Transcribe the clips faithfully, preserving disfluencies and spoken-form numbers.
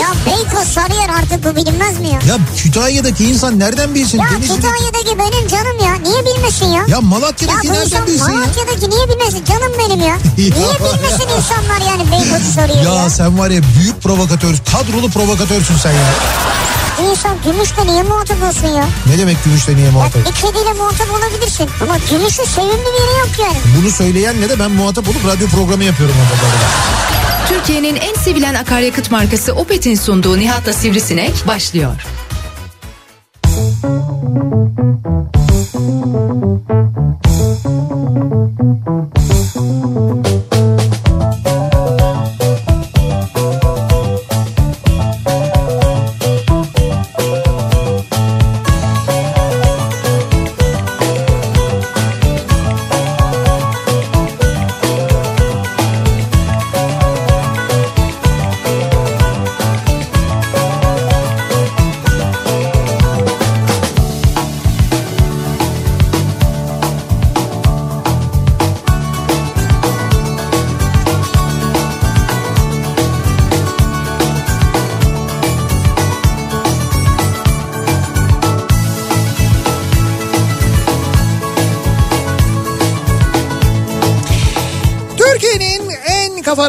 Ya Beykoz, Sarıyer artık bu bilinmez mi ya? Ya Kütahya'daki insan nereden bilsin? Ya Denizli... Kütahya'daki benim canım ya. Niye bilmesin ya? Ya Malatya'daki ya nereden bilsin Malatya'daki ya? Malatya'daki niye bilmesin? Canım benim ya. ya niye bilmesin ya. İnsanlar yani Beykoz'u Sarıyer'i ya? Ya sen var ya büyük provokatör, kadrolu provokatörsün sen ya. İnsan Gümüş'te niye muhatap olsun ya? Ne demek Gümüş'te niye muhatap? Ya bir kediyle muhatap olabilirsin ama Gümüş'ün sevimli biri yok yani. Bunu söyleyen ne de ben muhatap olup radyo programı yapıyorum orada. Türkiye'nin en sevilen akaryakıt markası Opet'in sunduğu Nihat'la Sivrisinek başlıyor.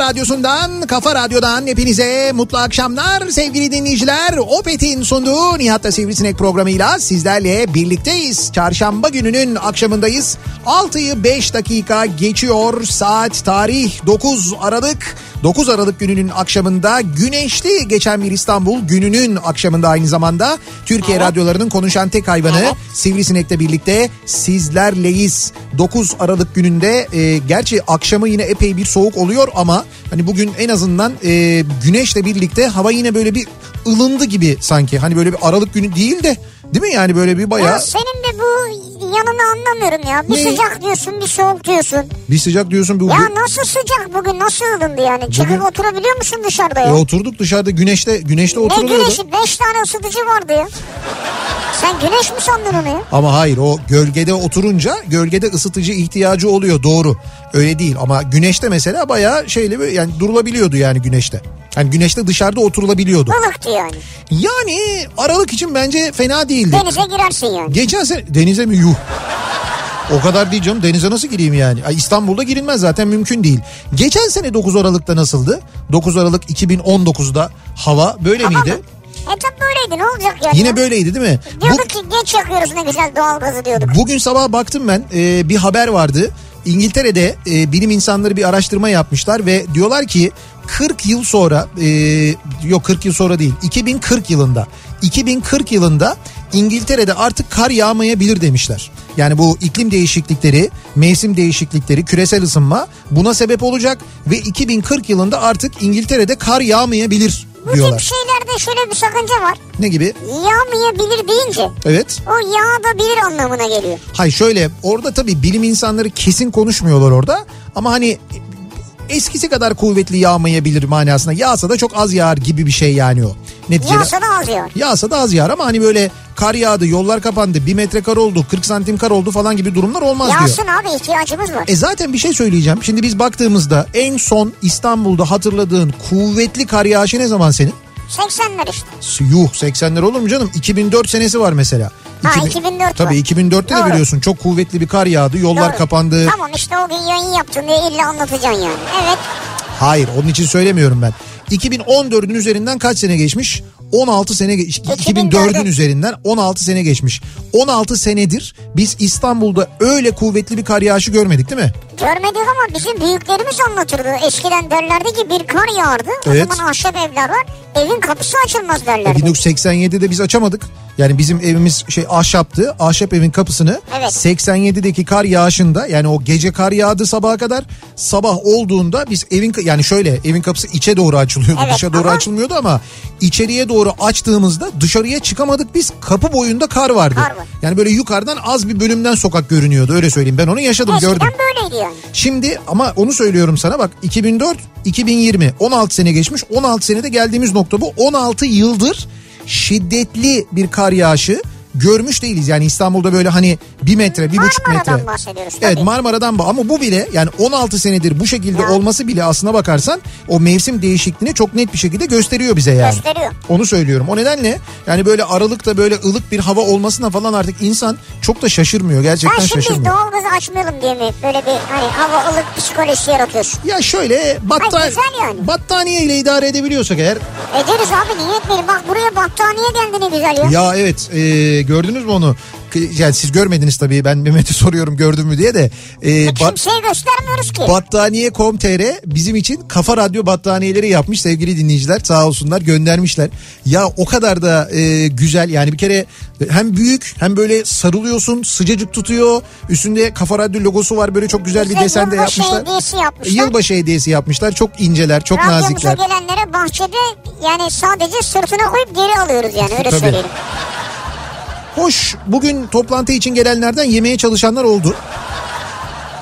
Radyosundan, Kafa Radyo'dan hepinize mutlu akşamlar sevgili dinleyiciler. Opet'in sunduğu Nihat'la Sivrisinek programıyla sizlerle birlikteyiz. Çarşamba gününün akşamındayız. altıyı beş dakika geçiyor saat, tarih dokuz Aralık. dokuz Aralık gününün akşamında güneşli geçen bir İstanbul gününün akşamında aynı zamanda Türkiye evet. radyolarının konuşan tek hayvanı evet. Sivrisinek'le birlikte sizlerleyiz. dokuz Aralık gününde e, gerçi akşamı yine epey bir soğuk oluyor ama hani bugün en azından e, güneşle birlikte hava yine böyle bir ılındı gibi sanki. Hani böyle bir Aralık günü değil de değil mi yani böyle bir bayağı. Ya senin de bu yanını anlamıyorum ya. Bir ne? Sıcak diyorsun, bir soğuk diyorsun. Bir sıcak diyorsun. Bir... Ya nasıl sıcak bugün, nasıl ılındı yani? Çıkıp bugün... oturabiliyor musun dışarıda ya? E oturduk dışarıda güneşte, güneşte oturuluyordu. Ne güneşi? Beş tane ısıtıcı vardı ya. Sen güneş mi sandın onu ya? Ama hayır, o gölgede oturunca gölgede ısıtıcı ihtiyacı oluyor, doğru. Öyle değil ama güneşte mesela bayağı şeyle yani durulabiliyordu yani güneşte. Yani güneşte dışarıda oturulabiliyordu. Balıktı yani. Yani Aralık için bence fena değildi. Denize girersin yani. Geçen sene denize mi yuh. O kadar değil canım, denize nasıl gireyim yani? İstanbul'da girilmez zaten, mümkün değil. Geçen sene dokuz Aralık'ta nasıldı? dokuz Aralık iki bin on dokuzda hava böyle tamam. miydi? E tabi böyleydi, ne olacak yani? Yine böyleydi değil mi? Diyorduk Bu... ki geç yakıyoruz ne güzel doğalgazı diyorduk. Bugün sabah baktım ben e, bir haber vardı. İngiltere'de e, bilim insanları bir araştırma yapmışlar ve diyorlar ki kırk yıl sonra e, yok kırk yıl sonra değil iki bin kırk yılında iki bin kırk yılında İngiltere'de artık kar yağmayabilir demişler. Yani bu iklim değişiklikleri, mevsim değişiklikleri, küresel ısınma buna sebep olacak ve iki bin kırk yılında artık İngiltere'de kar yağmayabilir diyorlar. Bu tip şeylerde şöyle bir sakınca var. Ne gibi? Yağmayabilir deyince. Evet. O yağabilir anlamına geliyor. Hayır şöyle, orada tabii bilim insanları kesin konuşmuyorlar orada ama hani... Eskisi kadar kuvvetli yağmayabilir manasına. Yağsa da çok az yağar gibi bir şey yani o. Neticede, yağsa da az yağar. Yağsa da az yağar ama hani böyle kar yağdı, yollar kapandı, bir metre kar oldu, kırk santim kar oldu falan gibi durumlar olmaz diyor. Yağsın abi, ihtiyacımız var. E zaten bir şey söyleyeceğim. Şimdi biz baktığımızda en son İstanbul'da hatırladığın kuvvetli kar yağışı ne zaman senin? seksenler işte. Yuh, seksenler olur mu canım? iki bin dört senesi var mesela. Ha iki bin dört tabii var. iki bin dörtte doğru. De biliyorsun çok kuvvetli bir kar yağdı, yollar doğru. kapandı. Tamam işte o gün yayın yaptın diye illa anlatacaksın yani. Evet. Hayır, onun için söylemiyorum ben. iki bin on dördün üzerinden kaç sene geçmiş? on altı sene iki bin dördün üzerinden on altı sene geçmiş. on altı senedir biz İstanbul'da öyle kuvvetli bir kar yağışı görmedik değil mi? Görmedik ama bizim büyüklerimiz anlatırdı. Eskiden derlerdi ki bir kar yağardı. Evet. O zaman ahşap evler var. Evin kapısı açılmaz derlerdi. bin dokuz yüz seksen yedide biz açamadık. Yani bizim evimiz şey ahşaptı. Ahşap evin kapısını evet. seksen yedideki kar yağışında, yani o gece kar yağdı sabaha kadar. Sabah olduğunda biz evin, yani şöyle evin kapısı içe doğru açılıyordu. Evet, dışa doğru ama... açılmıyordu ama içeriye doğru açtığımızda dışarıya çıkamadık biz. Kapı boyunda kar vardı. Kar var. Yani böyle yukarıdan az bir bölümden sokak görünüyordu. Öyle söyleyeyim, ben onu yaşadım, eskiden gördüm. Eskiden böyleydi ya. Şimdi ama onu söylüyorum sana bak, iki bin dört iki bin yirmi on altı sene geçmiş, on altı senede geldiğimiz nokta bu. on altı yıldır şiddetli bir kar yağışı görmüş değiliz. Yani İstanbul'da böyle hani bir metre, bir buçuk metre. Marmara'dan bahsediyoruz tabii. Evet, Marmara'dan bah- ama bu bile yani on altı senedir bu şekilde ya. Olması bile aslına bakarsan o mevsim değişikliğini çok net bir şekilde gösteriyor bize yani. Gösteriyor. Onu söylüyorum. O nedenle yani böyle Aralık'ta böyle ılık bir hava olmasına falan artık insan çok da şaşırmıyor. Gerçekten şaşırmıyor. Ben şimdi şaşırmıyor. Doğalgazı açmayalım diye mi böyle bir hani hava ılık psikolojisi yaratıyorsun? Ya şöyle battaniye yani. Battaniye ile idare edebiliyorsak eğer. Ederiz abi, niye etmeyelim? Bak buraya battaniye geldi, ne güzel ya. Ya evet. Eee gördünüz mü onu? Yani siz görmediniz tabii, ben Mehmet'e soruyorum gördün mü diye de. E, e kimseye bat- göstermiyoruz ki. Battaniye nokta com nokta tr bizim için Kafa Radyo battaniyeleri yapmış sevgili dinleyiciler, sağ olsunlar göndermişler. Ya o kadar da e, güzel yani, bir kere hem büyük hem böyle sarılıyorsun, sıcacık tutuyor. Üstünde Kafa Radyo logosu var, böyle çok güzel işte bir desen de yapmışlar. Hediyesi yapmışlar. Yılbaşı hediyesi yapmışlar, çok inceler, çok radyomuza nazikler. Radyomuza gelenlere bahçede yani sadece sırtına koyup geri alıyoruz yani, öyle tabii söyleyelim. Hoş, bugün toplantı için gelenlerden yemeye çalışanlar oldu.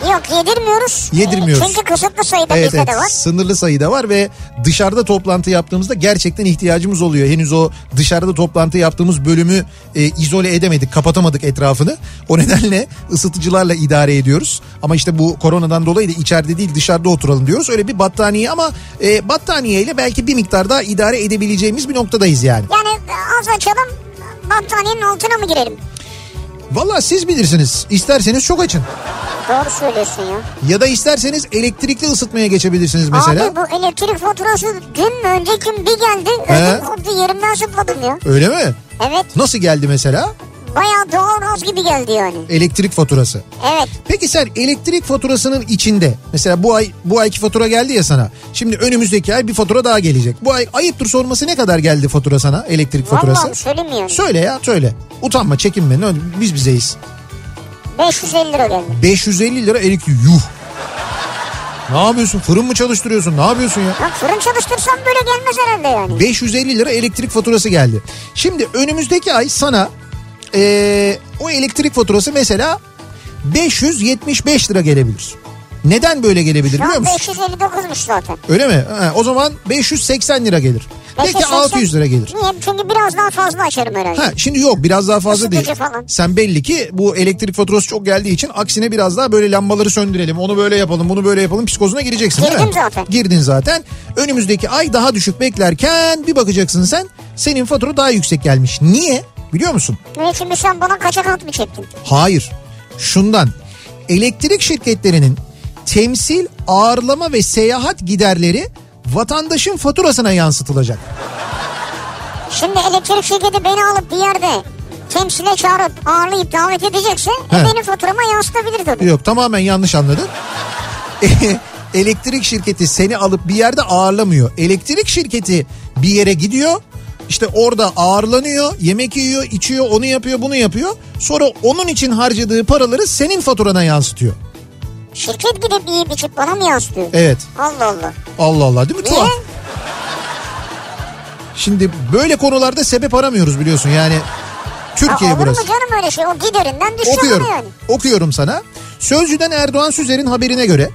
Yok, yedirmiyoruz. Yedirmiyoruz. Çünkü kısıtlı sayıda evet, bizde evet, de var. Sınırlı sayıda var ve dışarıda toplantı yaptığımızda gerçekten ihtiyacımız oluyor. Henüz o dışarıda toplantı yaptığımız bölümü e, izole edemedik, kapatamadık etrafını. O nedenle ısıtıcılarla idare ediyoruz. Ama işte bu koronadan dolayı da içeride değil dışarıda oturalım diyoruz. Öyle bir battaniye ama e, battaniyeyle belki bir miktar daha idare edebileceğimiz bir noktadayız yani. Yani az açalım, battaniyenin altına mı girelim? Valla siz bilirsiniz. İsterseniz çok açın. Doğru söylüyorsun ya. Ya da isterseniz elektrikli ısıtmaya geçebilirsiniz mesela. Abi bu elektrik faturası dün mü önceki gün bir geldi. Ödüm koptu, yerimden zıpladım ya. Öyle mi? Evet. Nasıl geldi mesela? Bayağı doğalgaz gibi geldi yani. Elektrik faturası. Evet. Peki sen elektrik faturasının içinde mesela bu ay bu ayki fatura geldi ya sana. Şimdi önümüzdeki ay bir fatura daha gelecek. Bu ay ayıptır sorması, ne kadar geldi fatura sana, elektrik faturası? Vallahi söylemiyorum. Söyle ya, söyle. Utanma, çekinme. Biz bizeyiz. beş yüz elli lira geldi. beş yüz elli lira elektrik, yuh. Ne yapıyorsun? Fırın mı çalıştırıyorsun? Ne yapıyorsun ya? Ya fırın çalıştırsam böyle gelmez herhalde yani. beş yüz elli lira elektrik faturası geldi. Şimdi önümüzdeki ay sana Ee, o elektrik faturası mesela beş yüz yetmiş beş lira gelebilir. Neden böyle gelebilir şu biliyor musun? beş yüz elli dokuzmuş zaten. Öyle mi? Ha, o zaman beş yüz seksen lira gelir. Belki altı yüz lira gelir. Niye? Çünkü biraz daha fazla açarım herhalde. Ha, şimdi yok, biraz daha fazla Isıtıcı değil. Falan. Sen belli ki bu elektrik faturası çok geldiği için aksine biraz daha böyle lambaları söndürelim, onu böyle yapalım, bunu böyle yapalım psikozuna gireceksin. Girdim değil mi? Zaten. Girdin zaten. Önümüzdeki ay daha düşük beklerken bir bakacaksın sen, senin fatura daha yüksek gelmiş. Niye? Biliyor musun? Evet, şimdi sen bana kaçak alt mı çektin? Hayır. Şundan. Elektrik şirketlerinin temsil, ağırlama ve seyahat giderleri vatandaşın faturasına yansıtılacak. Şimdi elektrik şirketi beni alıp bir yerde temsile çağırıp ağırlayıp davet edecekse e, benim faturama yansıtabilir tabii. Yok, tamamen yanlış anladın. Elektrik şirketi seni alıp bir yerde ağırlamıyor. Elektrik şirketi bir yere gidiyor. İşte orada ağırlanıyor, yemek yiyor, içiyor, onu yapıyor, bunu yapıyor. Sonra onun için harcadığı paraları senin faturana yansıtıyor. Şirket gidip yiyip içip bana mı yansıtıyor? Evet. Allah Allah. Allah Allah, değil mi? Niye? Şimdi böyle konularda sebep aramıyoruz biliyorsun yani. Türkiye ya burası. Olur mu canım öyle şey? O giderinden düşüyor yani. Okuyorum sana. Sözcü'den Erdoğan Süzer'in haberine göre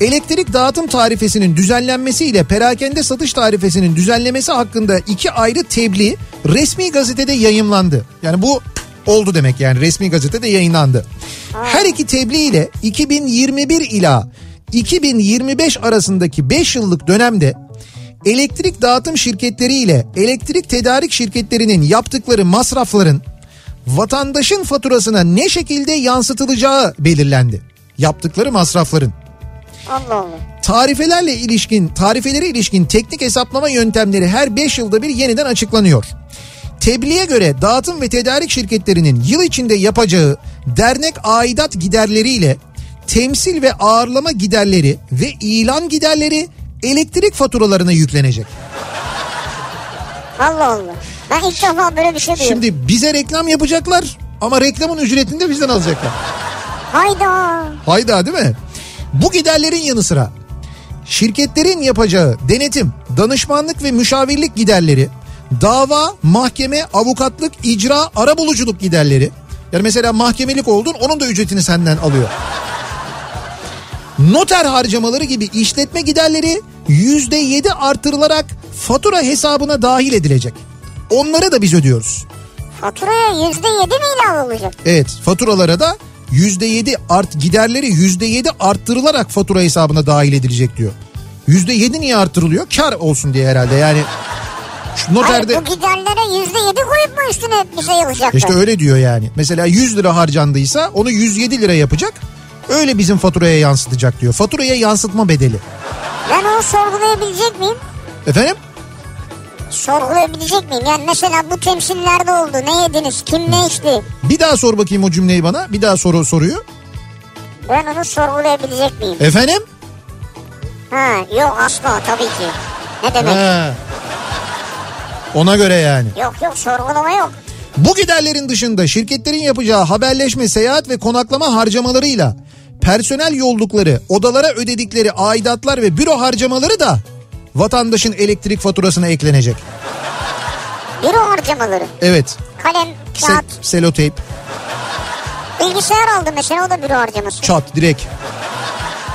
elektrik dağıtım tarifesinin düzenlenmesi ile perakende satış tarifesinin düzenlemesi hakkında iki ayrı tebliğ resmi gazetede yayımlandı. Yani bu oldu demek yani, resmi gazetede yayınlandı. Her iki tebliğ ile iki bin yirmi bir ila iki bin yirmi beş arasındaki beş yıllık dönemde elektrik dağıtım şirketleri ile elektrik tedarik şirketlerinin yaptıkları masrafların vatandaşın faturasına ne şekilde yansıtılacağı belirlendi. Yaptıkları masrafların. Allah Allah. Tarifelerle ilişkin, tarifelere ilişkin teknik hesaplama yöntemleri her beş yılda bir yeniden açıklanıyor. Tebliğe göre dağıtım ve tedarik şirketlerinin yıl içinde yapacağı dernek aidat giderleriyle temsil ve ağırlama giderleri ve ilan giderleri elektrik faturalarına yüklenecek. Allah Allah. Ben ilk defa böyle bir şey diyorum. Şimdi bize reklam yapacaklar ama reklamın ücretini de bizden alacaklar. Hayda. Hayda değil mi? Bu giderlerin yanı sıra şirketlerin yapacağı denetim, danışmanlık ve müşavirlik giderleri, dava, mahkeme, avukatlık, icra, arabuluculuk giderleri. Yani mesela mahkemelik oldun, onun da ücretini senden alıyor. Noter harcamaları gibi işletme giderleri yüzde yedi artırılarak fatura hesabına dahil edilecek. Onlara da biz ödüyoruz. Faturaya yüzde yedi mi ilave olacak? Evet, faturalara da yüzde yedi art giderleri yüzde yedi artırılarak fatura hesabına dahil edilecek diyor. yüzde yedi niye artırılıyor? Kar olsun diye herhalde yani. Şu noterde... Hayır, bu giderlere yüzde yedi koyup mu üstüne bir şey yapacaktı? İşte öyle diyor yani. Mesela yüz lira harcandıysa onu yüz yedi lira yapacak. Öyle bizim faturaya yansıtacak diyor. Faturaya yansıtma bedeli. Ben onu sorgulayabilecek miyim? Efendim? Sorgulayabilecek miyim? Yani mesela bu temsillerde oldu. Ne yediniz? Kim ne içti? Bir daha sor bakayım o cümleyi bana. Bir daha soru soruyu. Ben onu sorgulayabilecek miyim? Efendim? Ha, yok asla tabii ki. Ne demek? Ha. Ona göre yani. Yok yok, sorgulama yok. Bu giderlerin dışında şirketlerin yapacağı haberleşme, seyahat ve konaklama harcamalarıyla personel yollukları, odalara ödedikleri aidatlar ve büro harcamaları da vatandaşın elektrik faturasına eklenecek. Büro harcamaları? Evet. Kalem, kağıt. Se- seloteyp. Bilgisayar aldım mesela, o da büro harcaması. Çat direkt.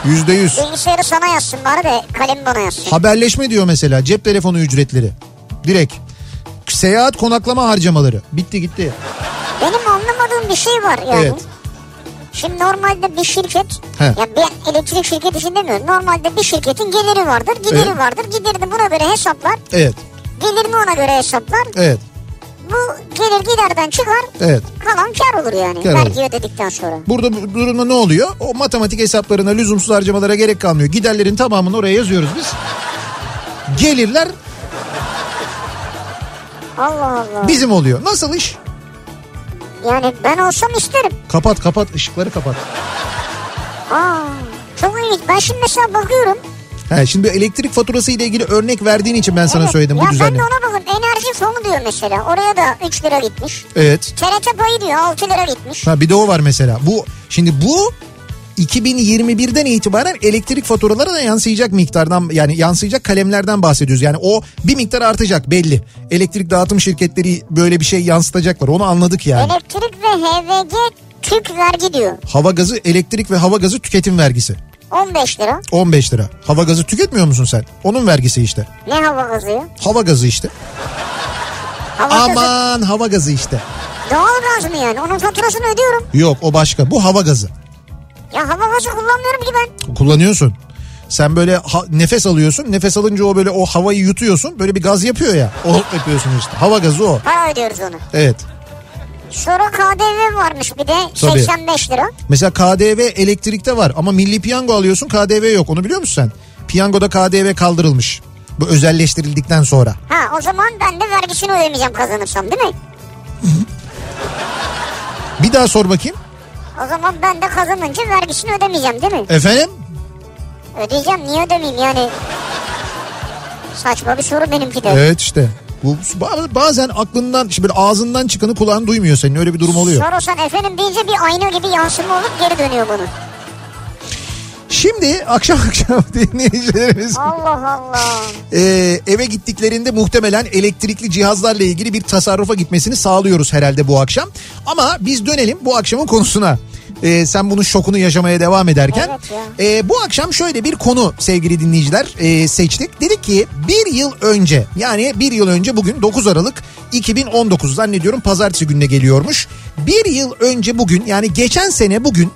Yüzde yüz. Bilgisayarı sana yazsın bari de kalemi bana yazsın. Haberleşme diyor mesela, cep telefonu ücretleri. Direkt. Seyahat, konaklama harcamaları. Bitti gitti. Benim anlamadığım bir şey var yani. Evet. Şimdi normalde bir şirket, ya ben elektrik şirketi için demiyorum. Normalde bir şirketin geliri vardır, gideri evet. vardır. Giderini buna göre hesaplar. Evet. Gelirini ona göre hesaplar. Evet. Bu gelir giderden çıkar. Evet. Kalan kar olur yani. Kar vergi olur. Ödedikten sonra. Burada bu durumda ne oluyor? O matematik hesaplarına, lüzumsuz harcamalara gerek kalmıyor. Giderlerin tamamını oraya yazıyoruz biz. Gelirler Allah Allah. Bizim oluyor. Nasıl iş? Yani ben olsam isterim. Kapat kapat ışıkları kapat. Aa, çok ilginç. Ben şimdi mesela bakıyorum. He, şimdi elektrik faturası ile ilgili örnek verdiğin için ben sana evet. söyledim ya bu düzenle. Ya ben de ona bakın, enerji fonu diyor mesela. Oraya da üç lira gitmiş. Evet. T R T payı diyor altı lira gitmiş. Ha, bir de o var mesela. Bu şimdi bu iki bin yirmi birden itibaren elektrik faturalarına yansıyacak miktardan, yani yansıyacak kalemlerden bahsediyoruz. Yani o bir miktar artacak belli. Elektrik dağıtım şirketleri böyle bir şey yansıtacaklar. Onu anladık yani. Elektrik ve H V G Türk vergi diyor. Hava gazı, elektrik ve hava gazı tüketim vergisi. on beş lira. on beş lira. Hava gazı tüketmiyor musun sen? Onun vergisi işte. Ne hava gazı ya? Hava gazı işte. Hava Aman gazı. hava gazı işte. Doğalgaz mı yani? Onun faturasını ödüyorum. Yok, o başka. Bu hava gazı. Ya hava gazı kullanmıyorum ki ben. Kullanıyorsun. Sen böyle ha- nefes alıyorsun. Nefes alınca o böyle o havayı yutuyorsun. Böyle bir gaz yapıyor ya. O yapıyorsun işte. Hava gazı o. Para ödüyoruz onu. Evet. Sonra K D V varmış bir de. Tabii. seksen beş lira. Mesela K D V elektrikte var ama milli piyango alıyorsun, K D V yok. Onu biliyor musun sen? Piyangoda K D V kaldırılmış. Bu özelleştirildikten sonra. Ha, o zaman ben de vergisini ödemeyeceğim kazanırsam, değil mi? Bir daha sor bakayım. O zaman ben de kazanınca vergisini ödemeyeceğim, değil mi? Efendim? Ödeyeceğim, niye ödemeyeyim yani? Saçma bir soru benimki de. Evet işte. Bu bazen aklından, şimdi ağzından çıkanı kulağın duymuyor senin, öyle bir durum oluyor. Sorursan efendim deyince bir ayna gibi yansıma olup geri dönüyor bunu. Şimdi akşam akşam dinleyicilerimiz... Allah Allah. E, eve gittiklerinde muhtemelen elektrikli cihazlarla ilgili bir tasarrufa gitmesini sağlıyoruz herhalde bu akşam. Ama biz dönelim bu akşamın konusuna. E, sen bunun şokunu yaşamaya devam ederken. Evet ya. E, bu akşam şöyle bir konu sevgili dinleyiciler e, seçtik. Dedik ki bir yıl önce, yani bir yıl önce bugün dokuz Aralık iki bin on dokuz zannediyorum pazartesi gününe geliyormuş. Bir yıl önce bugün, yani geçen sene bugün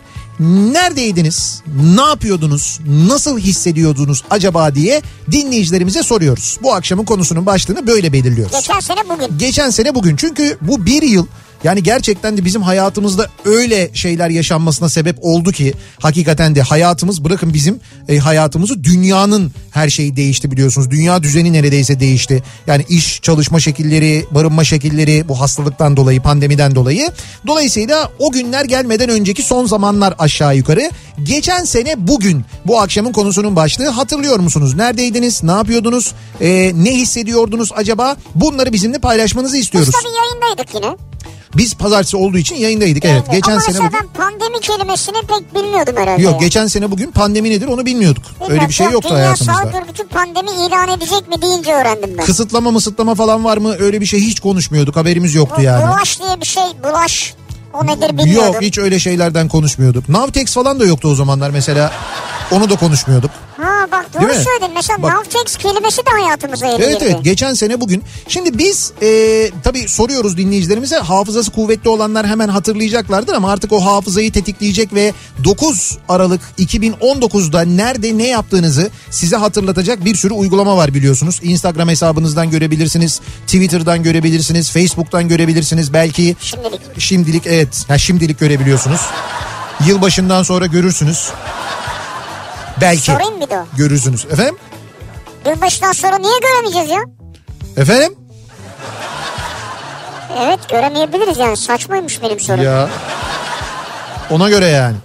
neredeydiniz, ne yapıyordunuz, nasıl hissediyordunuz acaba diye dinleyicilerimize soruyoruz. Bu akşamın konusunun başlığını böyle belirliyoruz. Geçen sene bugün. Geçen sene bugün, çünkü bu bir yıl yani gerçekten de bizim hayatımızda öyle şeyler yaşanmasına sebep oldu ki hakikaten de hayatımız, bırakın bizim e, hayatımızı, dünyanın her şeyi değişti biliyorsunuz. Dünya düzeni neredeyse değişti. Yani iş, çalışma şekilleri, barınma şekilleri, bu hastalıktan dolayı, pandemiden dolayı. Dolayısıyla o günler gelmeden önceki son zamanlar aşağı yukarı. Geçen sene bugün bu akşamın konusunun başlığı, hatırlıyor musunuz? Neredeydiniz? Ne yapıyordunuz? E, ne hissediyordunuz acaba? Bunları bizimle paylaşmanızı istiyoruz. Biz tabii yayındaydık yine. Biz pazartesi olduğu için yayındaydık. Evet. Evet. Geçen ama sene bugün... pandemi kelimesini pek bilmiyordum herhalde. Yok, geçen sene bugün pandemi nedir onu bilmiyorduk. Bilmiyorum. Öyle bir şey yoktu Dünya hayatımızda. Dünya Sağlık Örgütü pandemi ilan edecek mi deyince öğrendim ben. Kısıtlama mısıtlama falan var mı, öyle bir şey hiç konuşmuyorduk, haberimiz yoktu Bu, yani. Bulaş diye bir şey, bulaş o nedir bilmiyordum. Yok, hiç öyle şeylerden konuşmuyorduk. Navtex falan da yoktu o zamanlar mesela. Onu da konuşmuyorduk. Ha bak doğru değil söyledin. Mi? Mesela bak, Navtex kelimesi de hayatımıza yeni evet, girdi. Evet evet geçen sene bugün. Şimdi biz e, tabii soruyoruz dinleyicilerimize, hafızası kuvvetli olanlar hemen hatırlayacaklardır ama artık o hafızayı tetikleyecek ve dokuz Aralık iki bin on dokuzda nerede ne yaptığınızı size hatırlatacak bir sürü uygulama var biliyorsunuz. Instagram hesabınızdan görebilirsiniz, Twitter'dan görebilirsiniz, Facebook'tan görebilirsiniz belki. Şimdilik. Şimdilik evet. Ha, şimdilik görebiliyorsunuz. Yılbaşından sonra görürsünüz. Belki. Sorayım bir de o. Görürsünüz. Efendim? Yılbaşından sonra niye göremeyeceğiz ya? Efendim? Evet göremeyebiliriz yani. Saçmaymış benim sorum. Ya. Ona göre yani.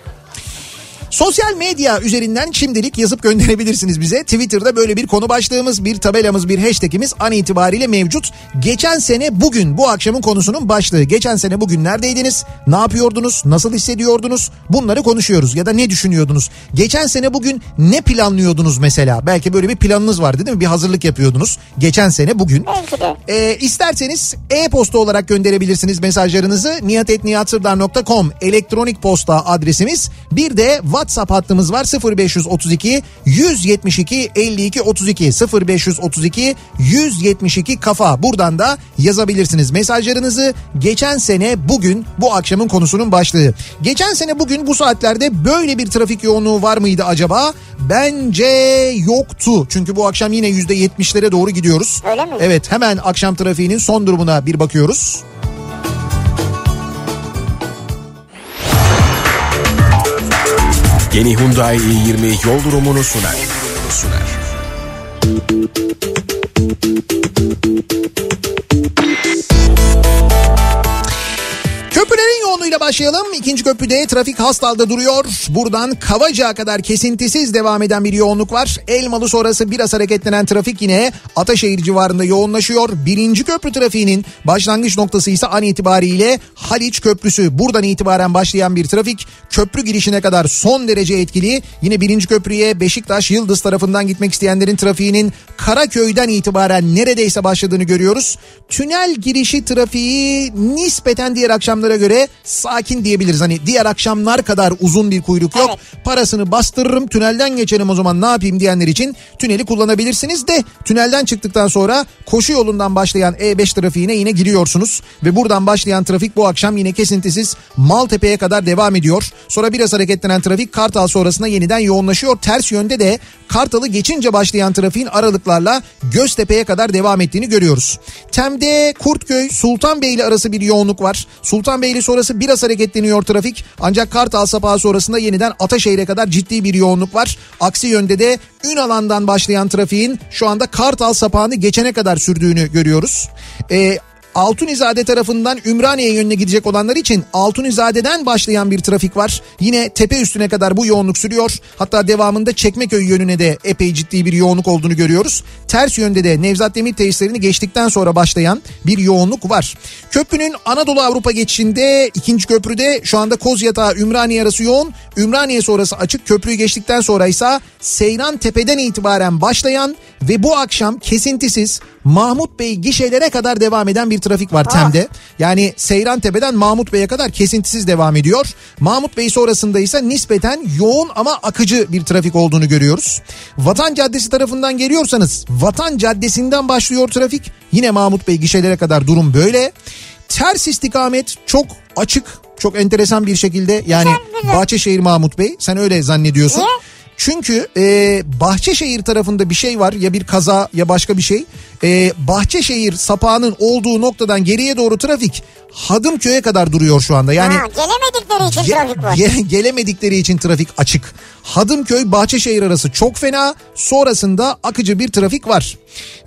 Sosyal medya üzerinden şimdilik yazıp gönderebilirsiniz bize. Twitter'da böyle bir konu başlığımız, bir tabelamız, bir hashtagimiz an itibariyle mevcut. Geçen sene bugün bu akşamın konusunun başlığı. Geçen sene bugün neredeydiniz? Ne yapıyordunuz? Nasıl hissediyordunuz? Bunları konuşuyoruz ya da ne düşünüyordunuz? Geçen sene bugün ne planlıyordunuz mesela? Belki böyle bir planınız vardı değil mi? Bir hazırlık yapıyordunuz. Geçen sene bugün. Ee, isterseniz e-posta olarak gönderebilirsiniz mesajlarınızı. nihat et nihat sırdar nokta com elektronik posta adresimiz. Bir de WhatsApp hattımız var sıfır beş otuz iki yüz yetmiş iki elli iki otuz iki sıfır beş otuz iki yüz yetmiş iki kafa. Buradan da yazabilirsiniz mesajlarınızı. Geçen sene bugün bu akşamın konusunun başlığı. Geçen sene bugün bu saatlerde böyle bir trafik yoğunluğu var mıydı acaba? Bence yoktu. Çünkü bu akşam yine yüzde yetmişlere doğru gidiyoruz. Öyle mi? Evet, hemen akşam trafiğinin son durumuna bir bakıyoruz. Yeni Hyundai i yirmi yol durumunu sunar. Köprülerin yoğunluğuyla başlayalım. İkinci köprüde trafik Hastal'da duruyor. Buradan Kavacık'a kadar kesintisiz devam eden bir yoğunluk var. Elmalı sonrası biraz hareketlenen trafik yine Ataşehir civarında yoğunlaşıyor. Birinci köprü trafiğinin başlangıç noktası ise an itibariyle Haliç Köprüsü. Buradan itibaren başlayan bir trafik köprü girişine kadar son derece etkili. Yine birinci köprüye Beşiktaş Yıldız tarafından gitmek isteyenlerin trafiğinin Karaköy'den itibaren neredeyse başladığını görüyoruz. Tünel girişi trafiği nispeten diğer akşamları göre sakin diyebiliriz. Hani diğer akşamlar kadar uzun bir kuyruk yok. Evet. Parasını bastırırım, tünelden geçerim o zaman ne yapayım diyenler için tüneli kullanabilirsiniz de tünelden çıktıktan sonra koşu yolundan başlayan E beş trafiğine yine giriyorsunuz ve buradan başlayan trafik bu akşam yine kesintisiz Maltepe'ye kadar devam ediyor. Sonra biraz hareketlenen trafik Kartal sonrasında yeniden yoğunlaşıyor. Ters yönde de Kartal'ı geçince başlayan trafiğin aralıklarla Göztepe'ye kadar devam ettiğini görüyoruz. Tem'de Kurtköy Sultanbeyli arası bir yoğunluk var. Sultan Beyli sonrası biraz hareketleniyor trafik. Ancak Kartal sapağı sonrasında yeniden Ataşehir'e kadar ciddi bir yoğunluk var. Aksi yönde de Ünalan'dan başlayan trafiğin şu anda Kartal sapağını geçene kadar sürdüğünü görüyoruz. Ee, Altunizade tarafından Ümraniye yönüne gidecek olanlar için Altunizade'den başlayan bir trafik var. Yine tepe üstüne kadar bu yoğunluk sürüyor. Hatta devamında Çekmeköy yönüne de epey ciddi bir yoğunluk olduğunu görüyoruz. Ters yönde de Nevzat Demir tesislerini geçtikten sonra başlayan bir yoğunluk var. Köprünün Anadolu Avrupa geçişinde ikinci köprüde şu anda Kozyatağı Ümraniye arası yoğun. Ümraniye sonrası açık, köprüyü geçtikten sonra ise Seyran Tepe'den itibaren başlayan ve bu akşam kesintisiz Mahmut Bey gişelere kadar devam eden bir trafik var Tem'de. Yani Seyran Tepe'den Mahmut Bey'e kadar kesintisiz devam ediyor. Mahmut Bey sonrasında ise nispeten yoğun ama akıcı bir trafik olduğunu görüyoruz. Vatan Caddesi tarafından geliyorsanız Vatan Caddesi'nden başlıyor trafik. Yine Mahmut Bey gişelere kadar durum böyle. Ters istikamet çok açık, çok enteresan bir şekilde. Yani Bahçeşehir Mahmut Bey, sen öyle zannediyorsun. Niye? Çünkü e, Bahçeşehir tarafında bir şey var, ya bir kaza ya başka bir şey. E, Bahçeşehir sapağının olduğu noktadan geriye doğru trafik Hadımköy'e kadar duruyor şu anda. Yani ha, gelemedikleri için ge- trafik var. Ge- gelemedikleri için trafik açık. Hadımköy Bahçeşehir arası çok fena. Sonrasında akıcı bir trafik var.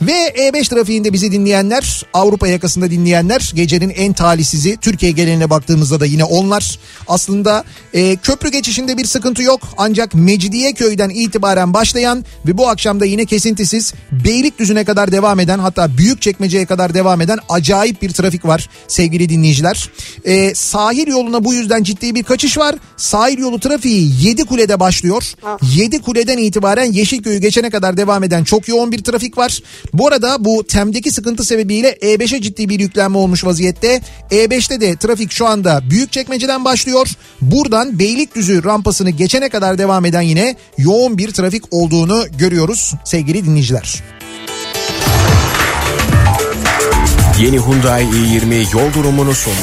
Ve E beş trafiğinde bizi dinleyenler, Avrupa yakasında dinleyenler, gecenin en talihsizi, Türkiye geneline baktığımızda da yine onlar. Aslında e, köprü geçişinde bir sıkıntı yok. Ancak Mecidiyeköy'den itibaren başlayan ve bu akşam da yine kesintisiz Beylikdüzü'ne kadar devam eden, hatta Büyükçekmece'ye kadar devam eden acayip bir trafik var sevgili dinleyiciler. E, sahil yoluna bu yüzden ciddi bir kaçış var. Sahil yolu trafiği Yedikule'de başlıyor. Yedikule'den itibaren Yeşilköy'ü geçene kadar devam eden çok yoğun bir trafik var. Bu arada bu T E M'deki sıkıntı sebebiyle E beşe ciddi bir yüklenme olmuş vaziyette. E beşte de trafik şu anda Büyükçekmece'den başlıyor. Buradan Beylikdüzü rampasını geçene kadar devam eden yine yoğun bir trafik olduğunu görüyoruz sevgili dinleyiciler. Yeni Hyundai i yirmi yol durumunu sundu.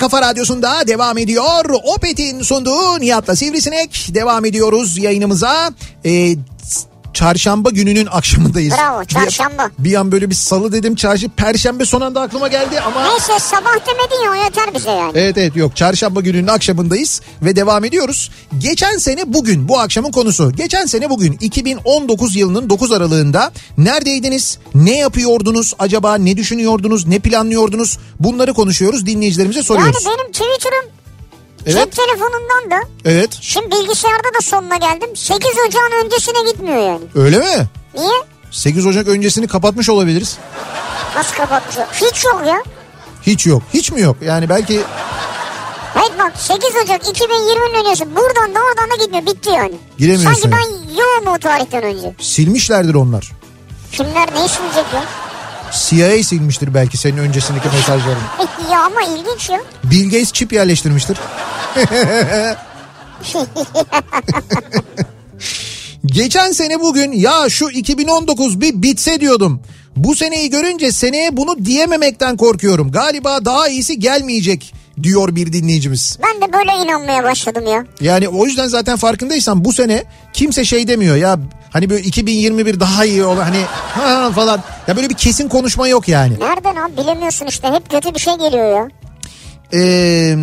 Kafa Radyosu'nda devam ediyor. Opet'in sunduğu Nihat'la Sivrisinek. Devam ediyoruz yayınımıza. Ee, çarşamba gününün akşamındayız. Bravo, çarşamba. Bir, bir an böyle bir salı dedim. Çarşı, perşembe son anda aklıma geldi ama... Neyse, sabah demedin ya, o yeter bize yani. Evet evet, yok, çarşamba gününün akşamındayız ve devam ediyoruz. Geçen sene bugün, bu akşamın konusu. Geçen sene bugün iki bin on dokuz yılının dokuz Aralık'ında neredeydiniz? Ne yapıyordunuz acaba? Ne düşünüyordunuz? Ne planlıyordunuz? Bunları konuşuyoruz, dinleyicilerimize soruyoruz. Yani benim Twitter'ım... Evet. Cep telefonundan da. Evet. Şimdi bilgisayarda da sonuna geldim. sekiz Ocak'ın öncesine gitmiyor yani. Öyle mi? Niye? sekiz Ocak öncesini kapatmış olabiliriz. Nasıl kapatmış? Hiç yok ya. Hiç yok. Hiç mi yok? Yani belki... Hayır bak, sekiz Ocak iki bin yirminin öncesi. Buradan da oradan da gitmiyor. Bitti yani. Giremiyorsun. Sanki ben yoğum o tarihten önce. Silmişlerdir onlar. Kimler ne silecek ya? C I A silmiştir belki senin öncesindeki mesajlarını. Ya ama ilginç ya. Bill Gates çip yerleştirmiştir. Geçen sene bugün ya şu iki bin on dokuz bir bitse diyordum. Bu seneyi görünce seneye bunu diyememekten korkuyorum. Galiba daha iyisi gelmeyecek diyor bir dinleyicimiz. Ben de böyle inanmaya başladım ya. Yani o yüzden zaten farkındaysan bu sene kimse şey demiyor ya. Hani böyle iki bin yirmi bir daha iyi olan hani ha falan. Ya böyle bir kesin konuşma yok yani. Nereden abi, bilemiyorsun işte, hep kötü bir şey geliyor ya. Ee,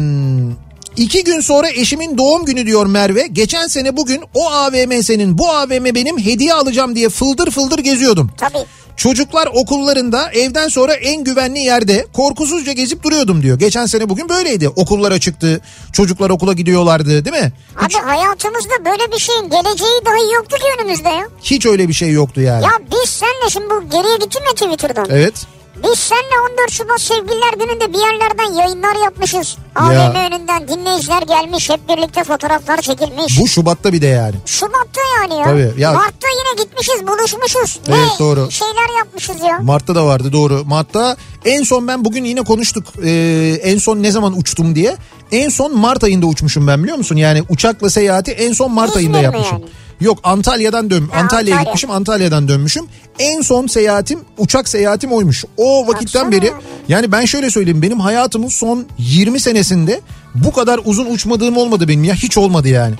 iki gün sonra eşimin doğum günü diyor Merve. Geçen sene bugün o A V M senin, bu A V M benim, hediye alacağım diye fıldır fıldır geziyordum. Tabii. Çocuklar okullarında, evden sonra en güvenli yerde korkusuzca gezip duruyordum diyor. Geçen sene bugün böyleydi. Okullar açıktı. Çocuklar okula gidiyorlardı, değil mi? Abi hiç... hayatımızda böyle bir şeyin geleceği dahi yoktu ki önümüzde ya. Hiç öyle bir şey yoktu yani. Ya biz seninle şimdi bu geriye gittim ya Twitter'dan. Evet. Biz seninle on dört Şubat Sevgililer Günü'nde bir yerlerden yayınlar yapmışız. A V M önünden dinleyiciler gelmiş, hep birlikte fotoğraflar çekilmiş. Bu Şubat'ta bir de yani. Şubat'ta yani ya. Tabii, ya. Mart'ta yine gitmişiz, buluşmuşuz. Evet, ne doğru. Şeyler yapmışız ya. Mart'ta da vardı, doğru. Mart'ta en son ben bugün yine konuştuk ee, en son ne zaman uçtum diye. En son Mart ayında uçmuşum ben, biliyor musun? Yani uçakla seyahati en son Mart İzmir ayında yapmışım. Yani? Yok, Antalya'dan dön. Antalya'ya Antalya. gitmişim, Antalya'dan dönmüşüm. En son seyahatim, uçak seyahatim oymuş. O vakitten Baksana. beri yani ben şöyle söyleyeyim, benim hayatımın son yirmi senesinde bu kadar uzun uçmadığım olmadı benim ya, hiç olmadı yani.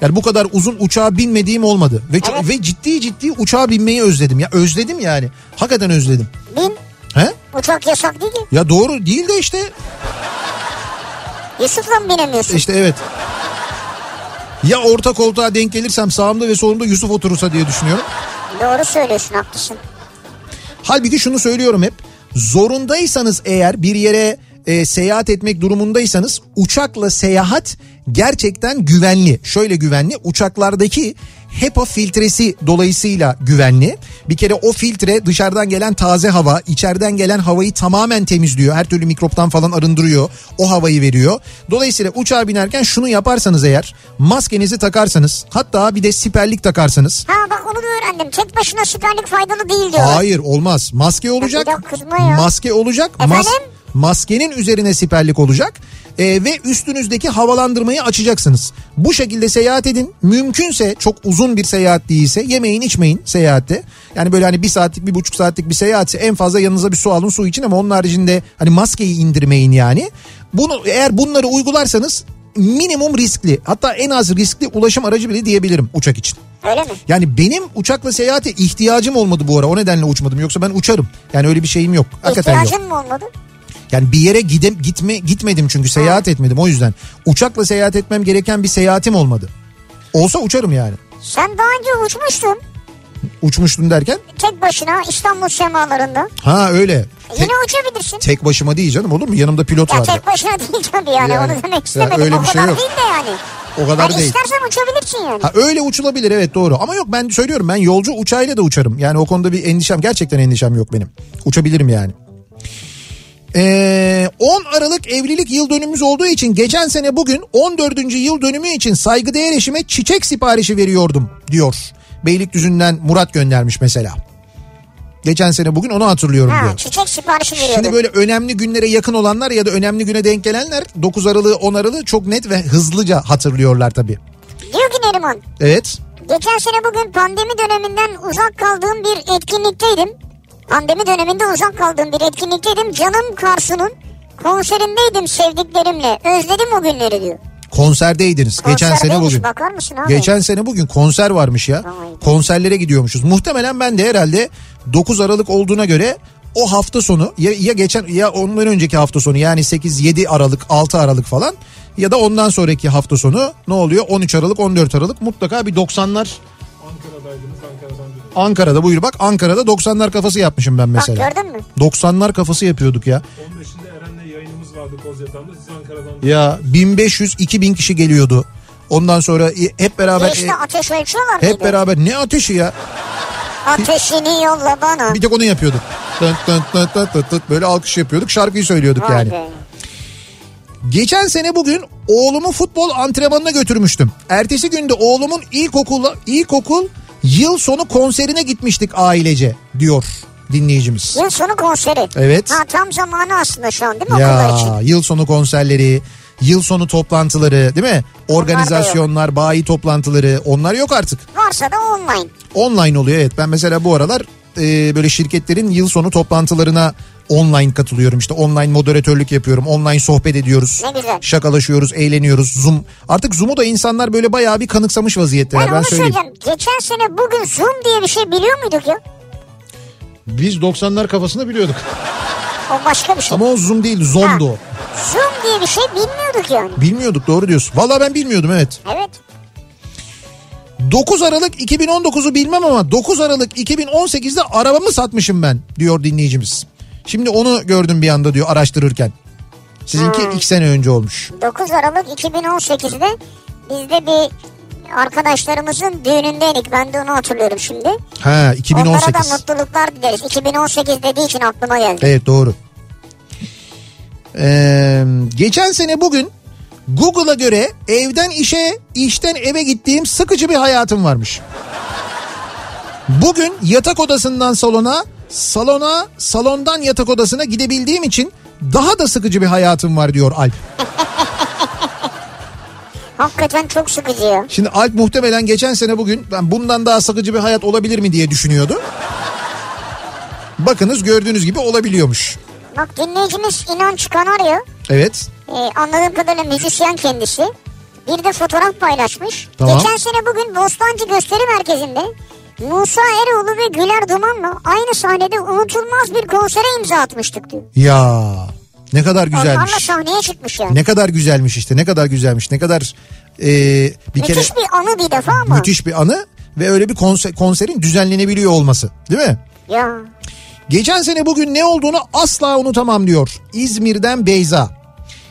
Yani bu kadar uzun uçağa binmediğim olmadı ve evet. ve ciddi ciddi uçağa binmeyi özledim ya, özledim yani. Hakikaten özledim. Bin. He? Uçak yasak değil ki. Ya doğru değil de işte. Yusuf'la mı binemiyorsun? İşte evet. Ya orta koltuğa denk gelirsem sağımda ve solumda Yusuf oturursa diye düşünüyorum. Doğru söylüyorsun, haklısın. Halbuki şunu söylüyorum hep. Zorundaysanız eğer bir yere e, seyahat etmek durumundaysanız uçakla seyahat gerçekten güvenli. Şöyle güvenli, uçaklardaki HEPA filtresi dolayısıyla güvenli. Bir kere o filtre dışarıdan gelen taze hava, içeriden gelen havayı tamamen temizliyor. Her türlü mikroptan falan arındırıyor. O havayı veriyor. Dolayısıyla uçağa binerken şunu yaparsanız eğer, maskenizi takarsanız, hatta bir de siperlik takarsanız. Ha bak, onu da öğrendim. Tek başına siperlik faydalı değil diyor. Hayır, olmaz. Maske olacak. Maske olacak. Mas- maskenin üzerine siperlik olacak. Ee, ve üstünüzdeki havalandırmayı açacaksınız. Bu şekilde seyahat edin. Mümkünse çok uzun bir seyahat değilse yemeyin içmeyin seyahatte. Yani böyle hani bir saatlik, bir buçuk saatlik bir seyahatse en fazla yanınıza bir su alın, su için, ama onun haricinde hani maskeyi indirmeyin yani. Bunu, eğer bunları uygularsanız minimum riskli, hatta en az riskli ulaşım aracı bile diyebilirim uçak için. Öyle mi? Yani benim uçakla seyahate ihtiyacım olmadı bu ara, o nedenle uçmadım, yoksa ben uçarım. Yani öyle bir şeyim yok. Hakikaten ihtiyacın yok. mı olmadı? Yani bir yere gidem gitme gitmedim çünkü seyahat etmedim, o yüzden. Uçakla seyahat etmem gereken bir seyahatim olmadı. Olsa uçarım yani. Sen daha önce uçmuştun. Uçmuştun derken? Tek başına İstanbul semalarında. Ha öyle. Tek, yine uçabilirsin. Tek başıma değil canım, olur mu? Yanımda pilot ya vardı. Tek başına değil tabii yani, yani onu demek istemedim. Öyle bir şey yok. O kadar değil de yani. O kadar yani değil. İstersen uçabilirsin yani. Ha öyle uçulabilir, evet doğru. Ama yok, ben söylüyorum, ben yolcu uçağıyla da uçarım. Yani o konuda bir endişem, gerçekten endişem yok benim. Uçabilirim yani. Ee, on Aralık evlilik yıl dönümümüz olduğu için geçen sene bugün on dördüncü yıl dönümü için saygıdeğer eşime çiçek siparişi veriyordum diyor. Beylikdüzü'nden Murat göndermiş mesela. Geçen sene bugün onu hatırlıyorum ha, diyor. Çiçek siparişi veriyordum. Şimdi böyle önemli günlere yakın olanlar ya da önemli güne denk gelenler dokuz Aralık'ı on Aralık'ı çok net ve hızlıca hatırlıyorlar tabii. Diyor ki Neriman. Evet. Geçen sene bugün pandemi döneminden uzak kaldığım bir etkinlikteydim. Pandemi döneminde uzak kaldığım bir etkinlikteydim. Canım Karsu'nun konserindeydim sevdiklerimle. Özledim o günleri diyor. Konserdeydiniz. Geçen sene bugün. Bakar mısın abi? Geçen sene bugün konser varmış ya. Vay. Konserlere gidiyormuşuz. Muhtemelen ben de herhalde dokuz Aralık olduğuna göre o hafta sonu ya, ya geçen ya ondan önceki hafta sonu, yani sekiz yedi Aralık altı Aralık falan, ya da ondan sonraki hafta sonu ne oluyor? on üç Aralık on dört Aralık mutlaka bir doksanlar. Ankara'daydınız, Ankara'dan. Ankara'da buyur bak, Ankara'da doksanlar kafası yapmışım ben mesela. Bak gördün mü? doksanlar kafası yapıyorduk ya. on beşinde Eren'le yayınımız vardı Kozyatağ'da, siz Ankara'dan. Ya bin beş yüz iki bin kişi geliyordu. Ondan sonra hep beraber. Geçti e, ateş ölçüyorlar mıydı? Hep beraber, ne ateşi ya? Ateşini yolla bana. Bir tek onu yapıyorduk. Tın tın tın tın tın tın. Böyle alkış yapıyorduk, şarkıyı söylüyorduk. Vay yani. Be. Geçen sene bugün oğlumu futbol antrenmanına götürmüştüm. Ertesi günde oğlumun ilkokul, ilkokul yıl sonu konserine gitmiştik ailece diyor dinleyicimiz. Yıl sonu konseri. Evet. Ha, tam zamanı aslında şu an değil mi ya, okullar için? Yıl sonu konserleri, yıl sonu toplantıları değil mi? Onlar organizasyonlar, bayi toplantıları, onlar yok artık. Varsa da online. Online oluyor evet. Ben mesela bu aralar e, böyle şirketlerin yıl sonu toplantılarına online katılıyorum. İşte online moderatörlük yapıyorum. Online sohbet ediyoruz. Ne güzel. Şakalaşıyoruz, eğleniyoruz. Zoom. Artık Zoom'u da insanlar böyle bayağı bir kanıksamış vaziyetteler. Ben, ben onu söyleyeyim. Söyleyeceğim. Geçen sene bugün Zoom diye bir şey biliyor muyduk ya? Biz doksanlar kafasında biliyorduk. O başka bir şey. Ama o Zoom değil, Zoom'du o. Zoom diye bir şey bilmiyorduk yani. Bilmiyorduk, doğru diyorsun. Vallahi ben bilmiyordum, evet. Evet. dokuz Aralık iki bin on dokuzu bilmem ama dokuz Aralık iki bin on sekizde arabamı satmışım ben diyor dinleyicimiz. Şimdi onu gördüm bir anda diyor araştırırken. Sizinki hmm. iki sene önce olmuş. dokuz Aralık iki bin on sekizde biz de bir arkadaşlarımızın düğünündeydik. Ben de onu hatırlıyorum şimdi. Ha, iki bin on sekiz. Onlara da mutluluklar dileriz. iki bin on sekiz dediği için aklıma geldi. Evet doğru. Ee, geçen sene bugün Google'a göre evden işe, işten eve gittiğim sıkıcı bir hayatım varmış. Bugün yatak odasından salona, salona, salondan yatak odasına gidebildiğim için daha da sıkıcı bir hayatım var diyor Alp. Hakikaten çok sıkıcı ya. Şimdi Alp muhtemelen geçen sene bugün ben bundan daha sıkıcı bir hayat olabilir mi diye düşünüyordu. Bakınız gördüğünüz gibi olabiliyormuş. Bak dinleyicimiz İnanç Kanaryo. Evet. Ee, anladığım kadarıyla müzisyen kendisi. Bir de fotoğraf paylaşmış. Tamam. Geçen sene bugün Bostancı Gösteri Merkezi'nde Musa Eroğlu ve Güler Duman'la aynı sahnede unutulmaz bir konsere imza atmıştık diyor. Ya ne kadar güzelmiş. Onlarla sahneye çıkmış yani. Ne kadar güzelmiş işte, ne kadar güzelmiş, ne kadar e, bir müthiş kere. Müthiş bir anı bir defa ama. Müthiş bir anı ve öyle bir konser, konserin düzenlenebiliyor olması değil mi? Ya. Geçen sene bugün ne olduğunu asla unutamam diyor İzmir'den Beyza.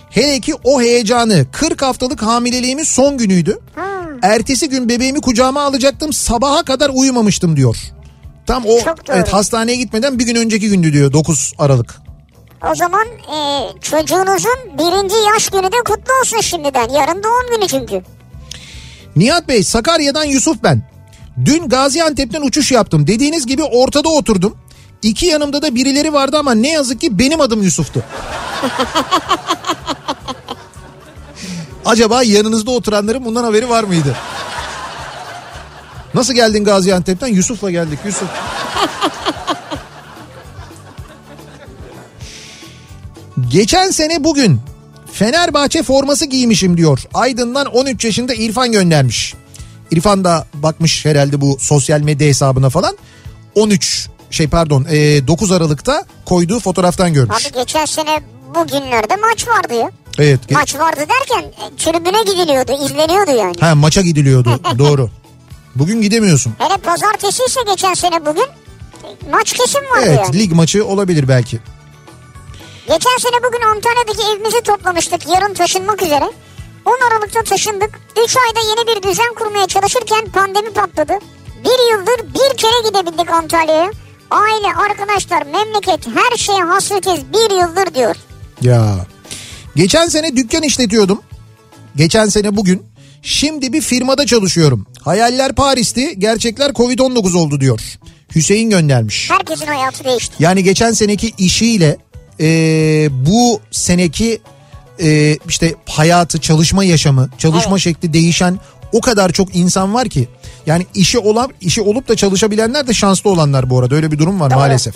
Hele ki o heyecanı, kırk haftalık hamileliğimin son günüydü. Ha. Ertesi gün bebeğimi kucağıma alacaktım, sabaha kadar uyumamıştım diyor. Tam o evet, hastaneye gitmeden bir gün önceki gündü diyor dokuz Aralık. O zaman e, çocuğunuzun birinci yaş günü de kutlu olsun şimdiden. Yarın doğum günü çünkü. Nihat Bey, Sakarya'dan Yusuf ben. Dün Gaziantep'ten uçuş yaptım. Dediğiniz gibi ortada oturdum. İki yanımda da birileri vardı ama ne yazık ki benim adım Yusuf'tu. Acaba yanınızda oturanların bundan haberi var mıydı? Nasıl geldin Gaziantep'ten? Yusuf'la geldik, Yusuf. Geçen sene bugün Fenerbahçe forması giymişim diyor. Aydın'dan on üç yaşında İrfan göndermiş. İrfan da bakmış herhalde bu sosyal medya hesabına falan. on üç şey pardon dokuz Aralık'ta koyduğu fotoğraftan görmüş. Abi geçen sene bugünlerde maç vardı ya. Evet. Maç vardı derken tribüne gidiliyordu, izleniyordu yani. Ha, maça gidiliyordu. Doğru. Bugün gidemiyorsun. Hele pazartesi ise geçen sene bugün maç kesin vardı. Evet yani. Lig maçı olabilir belki. Geçen sene bugün Antalya'daki evimizi toplamıştık. Yarın taşınmak üzere. on Aralık'ta taşındık. üç ayda yeni bir düzen kurmaya çalışırken pandemi patladı. Bir yıldır bir kere gidebildik Antalya'ya. Aile, arkadaşlar, memleket, her şeye hasretiz bir yıldır diyor. Ya. Geçen sene dükkan işletiyordum. Geçen sene bugün. Şimdi bir firmada çalışıyorum. Hayaller Paris'ti, gerçekler covid on dokuz oldu diyor. Hüseyin göndermiş. Herkesin hayatı değişti. Yani geçen seneki işiyle Ee, bu seneki e, işte hayatı, çalışma yaşamı, çalışma evet. şekli değişen o kadar çok insan var ki. Yani işi olan, işi olup da çalışabilenler de şanslı olanlar bu arada. Öyle bir durum var Doğru. maalesef.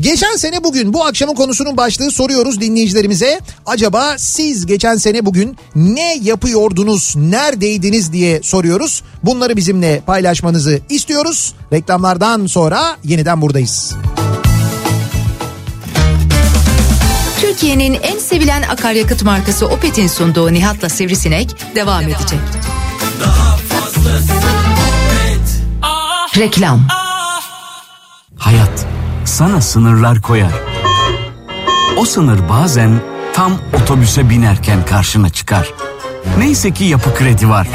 Geçen sene bugün bu akşamın konusunun başlığı, soruyoruz dinleyicilerimize. Acaba siz geçen sene bugün ne yapıyordunuz, neredeydiniz diye soruyoruz. Bunları bizimle paylaşmanızı istiyoruz. Reklamlardan sonra yeniden buradayız. Türkiye'nin en sevilen akaryakıt markası Opet'in sunduğu Nihat'la Sivrisinek devam edecek. Daha fazlası Opet. Ah, reklam. Ah. Hayat sana sınırlar koyar. O sınır bazen tam otobüse binerken karşına çıkar. Neyse ki Yapı Kredi var.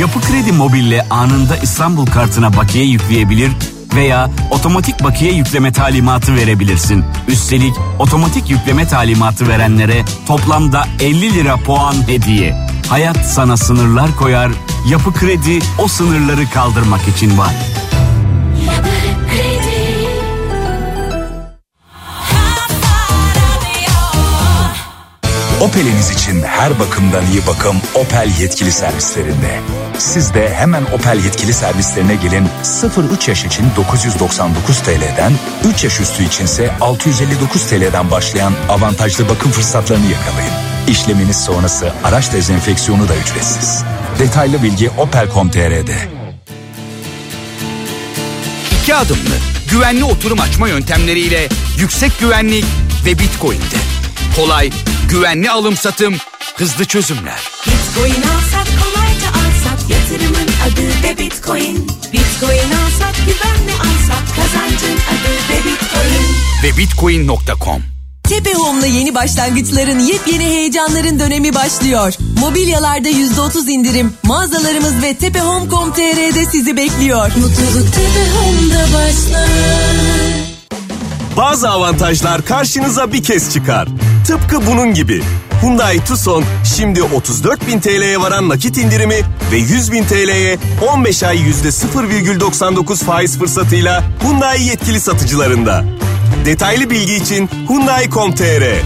Yapı Kredi Mobil'le anında İstanbul kartına bakiye yükleyebilir veya otomatik bakiye yükleme talimatı verebilirsin. Üstelik otomatik yükleme talimatı verenlere toplamda elli lira puan hediye. Hayat sana sınırlar koyar. Yapı Kredi o sınırları kaldırmak için var. Opel'iniz için her bakımdan iyi bakım Opel yetkili servislerinde. Siz de hemen Opel yetkili servislerine gelin. sıfır üç yaş için dokuz yüz doksan dokuz Türk lirasından, üç yaş üstü içinse altı yüz elli dokuz Türk lirasından başlayan avantajlı bakım fırsatlarını yakalayın. İşleminiz sonrası araç dezenfeksiyonu da ücretsiz. Detaylı bilgi opel nokta com nokta tr'de. İki adımlı güvenli oturum açma yöntemleriyle yüksek güvenlik ve Bitcoin'de. Kolay, güvenli alım satım, hızlı çözümler. Bitcoin alsak, kolayca alsak, yatırımın adı de Bitcoin. Bitcoin alsak, güvenli alsak, kazancın adı de Bitcoin. Ve bitcoin nokta com. Tepe Home'la yeni başlangıçların, yepyeni heyecanların dönemi başlıyor. Mobilyalarda yüzde otuz indirim. Mağazalarımız ve tepe home nokta com nokta tr'de sizi bekliyor. Mutluluk Tepe Home'da başlar. Bazı avantajlar karşınıza bir kez çıkar. Tıpkı bunun gibi. Hyundai Tucson şimdi otuz dört bin Türk lirasına varan nakit indirimi ve yüz bin Türk lirasına on beş ay yüzde sıfır virgül doksan dokuz faiz fırsatıyla Hyundai yetkili satıcılarında. Detaylı bilgi için hyundai nokta com nokta tr.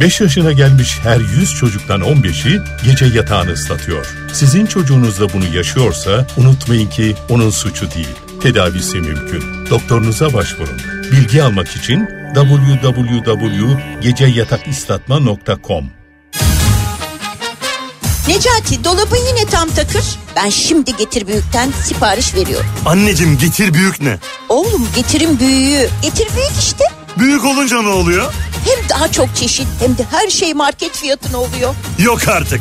beş yaşına gelmiş her yüz çocuktan on beşi gece yatağını ıslatıyor. Sizin çocuğunuz da bunu yaşıyorsa unutmayın ki onun suçu değil. Tedavisi mümkün. Doktorunuza başvurun. Bilgi almak için double-u double-u double-u nokta gece yatak ıslatma nokta com. Necati, dolabın yine tam takır. Ben şimdi Getir Büyük'ten sipariş veriyorum. Anneciğim, Getir Büyük ne? Oğlum, Getir'in büyüğü. Getir Büyük işte. Büyük olunca ne oluyor? Hem daha çok çeşit hem de her şey market fiyatına oluyor. Yok artık.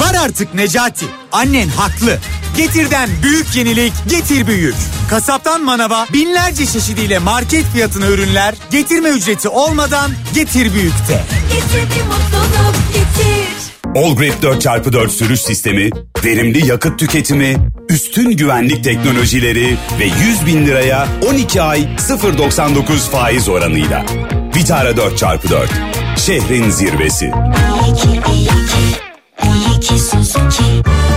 Var artık Necati. Annen haklı. Getir'den büyük yenilik, Getir Büyük. Kasaptan manava binlerce çeşidiyle market fiyatına ürünler, getirme ücreti olmadan Getir Büyük'te. Getir bir mutluluk, getir. Allgrip dört çarpı dört sürüş sistemi, verimli yakıt tüketimi, üstün güvenlik teknolojileri ve yüz bin liraya on iki ay sıfır virgül doksan dokuz faiz oranıyla. Vitara dört çarpı dört, şehrin zirvesi.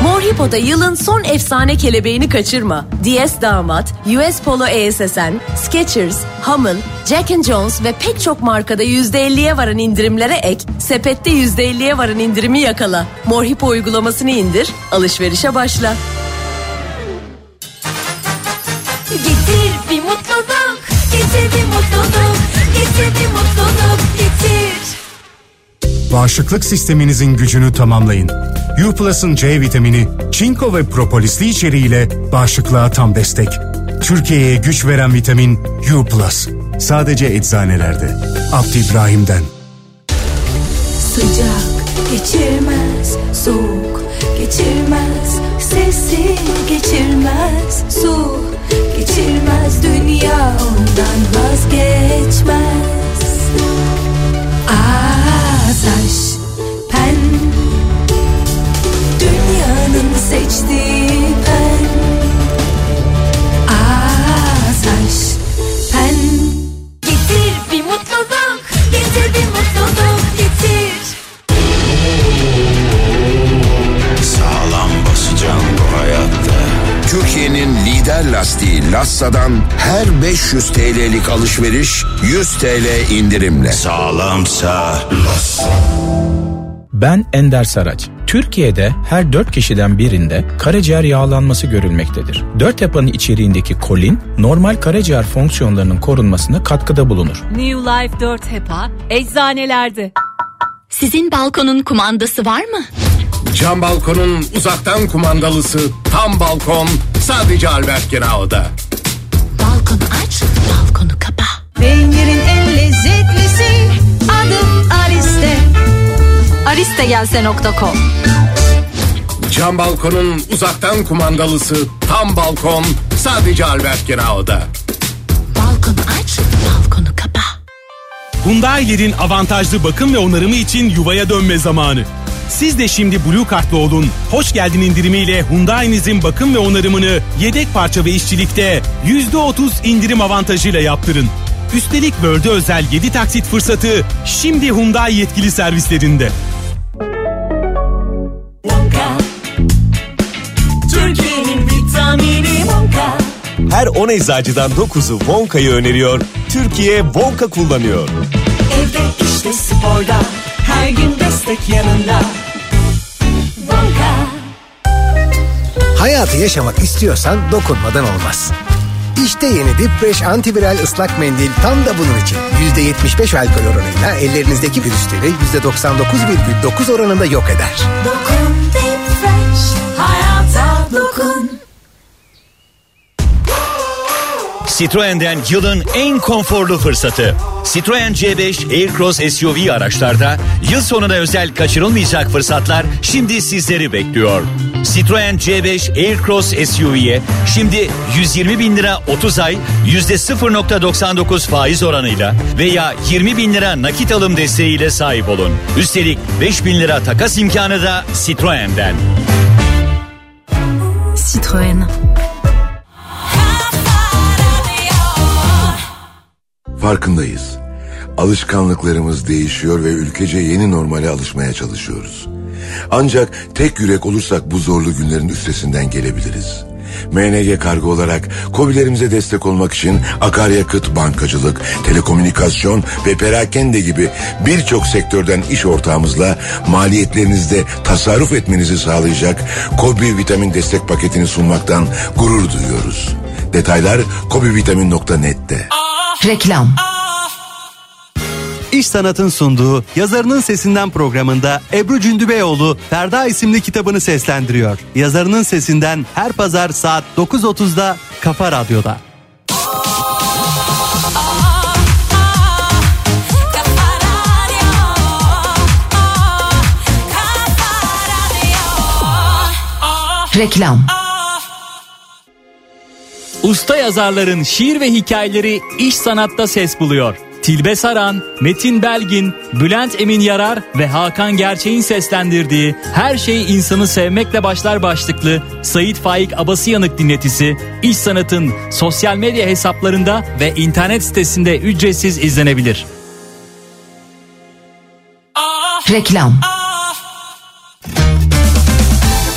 Mor Hippo'da yılın son efsane kelebeğini kaçırma. D S Damat, U S Polo E S S N, Skechers, Hummel, Jack and Jones ve pek çok markada yüzde elliye varan indirimlere ek, sepette yüzde elliye varan indirimi yakala. Mor Hippo uygulamasını indir, alışverişe başla. Getir bir mutluluk, getir bir mutluluk, getir bir mutluluk, getir. Bağışıklık sisteminizin gücünü tamamlayın. U+'ın C vitamini, çinko ve propolisli içeriğiyle bağışıklığa tam destek. Türkiye'ye güç veren vitamin U+. Sadece eczanelerde. Abdi İbrahim'den. Sıcak geçirmez, soğuk geçirmez, sesi geçirmez, su geçirmez, dünya ondan vazgeçmez. Asaş Pen, dünyanın seçtiği pen. Asaş Pen, getir bir mutluluk, getir bir mutluluk, getir. Sağlam basacağım bu hayatta. Türkiye'nin lider lastiği Lassa'dan her beş yüz TL'lik alışveriş yüz TL indirimle. Sağlamsa Lassa. Ben Ender Saraç. Türkiye'de her dört kişiden birinde karaciğer yağlanması görülmektedir. dört yapanın içeriğindeki kolin, normal karaciğer fonksiyonlarının korunmasına katkıda bulunur. New Life dört Hepa, eczanelerde. Sizin balkonun kumandası var mı? Cam balkonun uzaktan kumandalısı, tam balkon, sadece Albert Girao'da. Balkonu aç, balkonu kapa. Peynirin en lezzetlisi, adım Ariste. ariste gelse nokta com. Cam balkonun uzaktan kumandalısı, tam balkon, sadece Albert Girao'da. Balkonu aç, balkonu kapa. Hyundai'lerin avantajlı bakım ve onarımı için yuvaya dönme zamanı. Siz de şimdi Blue Kartlı olun. Hoş geldin indirimiyle Hyundai'nizin bakım ve onarımını yedek parça ve işçilikte yüzde otuz indirim avantajıyla yaptırın. Üstelik World'e özel yedi taksit fırsatı şimdi Hyundai yetkili servislerinde. Her on eczacıdan dokuzu Wonka'yı öneriyor. Türkiye Wonka kullanıyor. Evde, işte, sporda. Her gün destek yanında. Banka. Hayatı yaşamak istiyorsan dokunmadan olmaz. İşte yeni Deep Fresh antiviral ıslak mendil tam da bunun için. yüzde yetmiş beş alkol oranıyla ellerinizdeki virüsleri yüzde doksan dokuz virgül dokuz oranında yok eder. Dokun Deep Fresh, hayata dokun. Citroen'den yılın en konforlu fırsatı. Citroen C beş Aircross S U V araçlarda yıl sonuna özel kaçırılmayacak fırsatlar şimdi sizleri bekliyor. Citroen C beş Aircross S U V'ye şimdi yüz yirmi bin lira otuz ay yüzde sıfır virgül doksan dokuz faiz oranıyla veya yirmi bin lira nakit alım desteğiyle sahip olun. Üstelik beş bin lira takas imkanı da Citroen'den. Citroen. Farkındayız. Alışkanlıklarımız değişiyor ve ülkece yeni normale alışmaya çalışıyoruz. Ancak tek yürek olursak bu zorlu günlerin üstesinden gelebiliriz. M N G Kargo olarak KOBİ'lerimize destek olmak için akaryakıt, bankacılık, telekomünikasyon ve perakende gibi birçok sektörden iş ortağımızla maliyetlerinizde tasarruf etmenizi sağlayacak KOBİ vitamin destek paketini sunmaktan gurur duyuyoruz. Detaylar kobi vitamin nokta net'te. Reklam. İş Sanat'ın sunduğu Yazarının Sesinden programında Ebru Cündübeyoğlu Ferda isimli kitabını seslendiriyor. Yazarının Sesinden her pazar saat dokuz otuzda Kafa Radyo'da. Reklam. Usta yazarların şiir ve hikayeleri İş Sanat'ta ses buluyor. Tilbe Saran, Metin Belgin, Bülent Emin Yarar ve Hakan Gerçek'in seslendirdiği Her Şey İnsanı Sevmekle Başlar başlıklı Sait Faik Abasıyanık dinletisi İş Sanat'ın sosyal medya hesaplarında ve internet sitesinde ücretsiz izlenebilir. Reklam.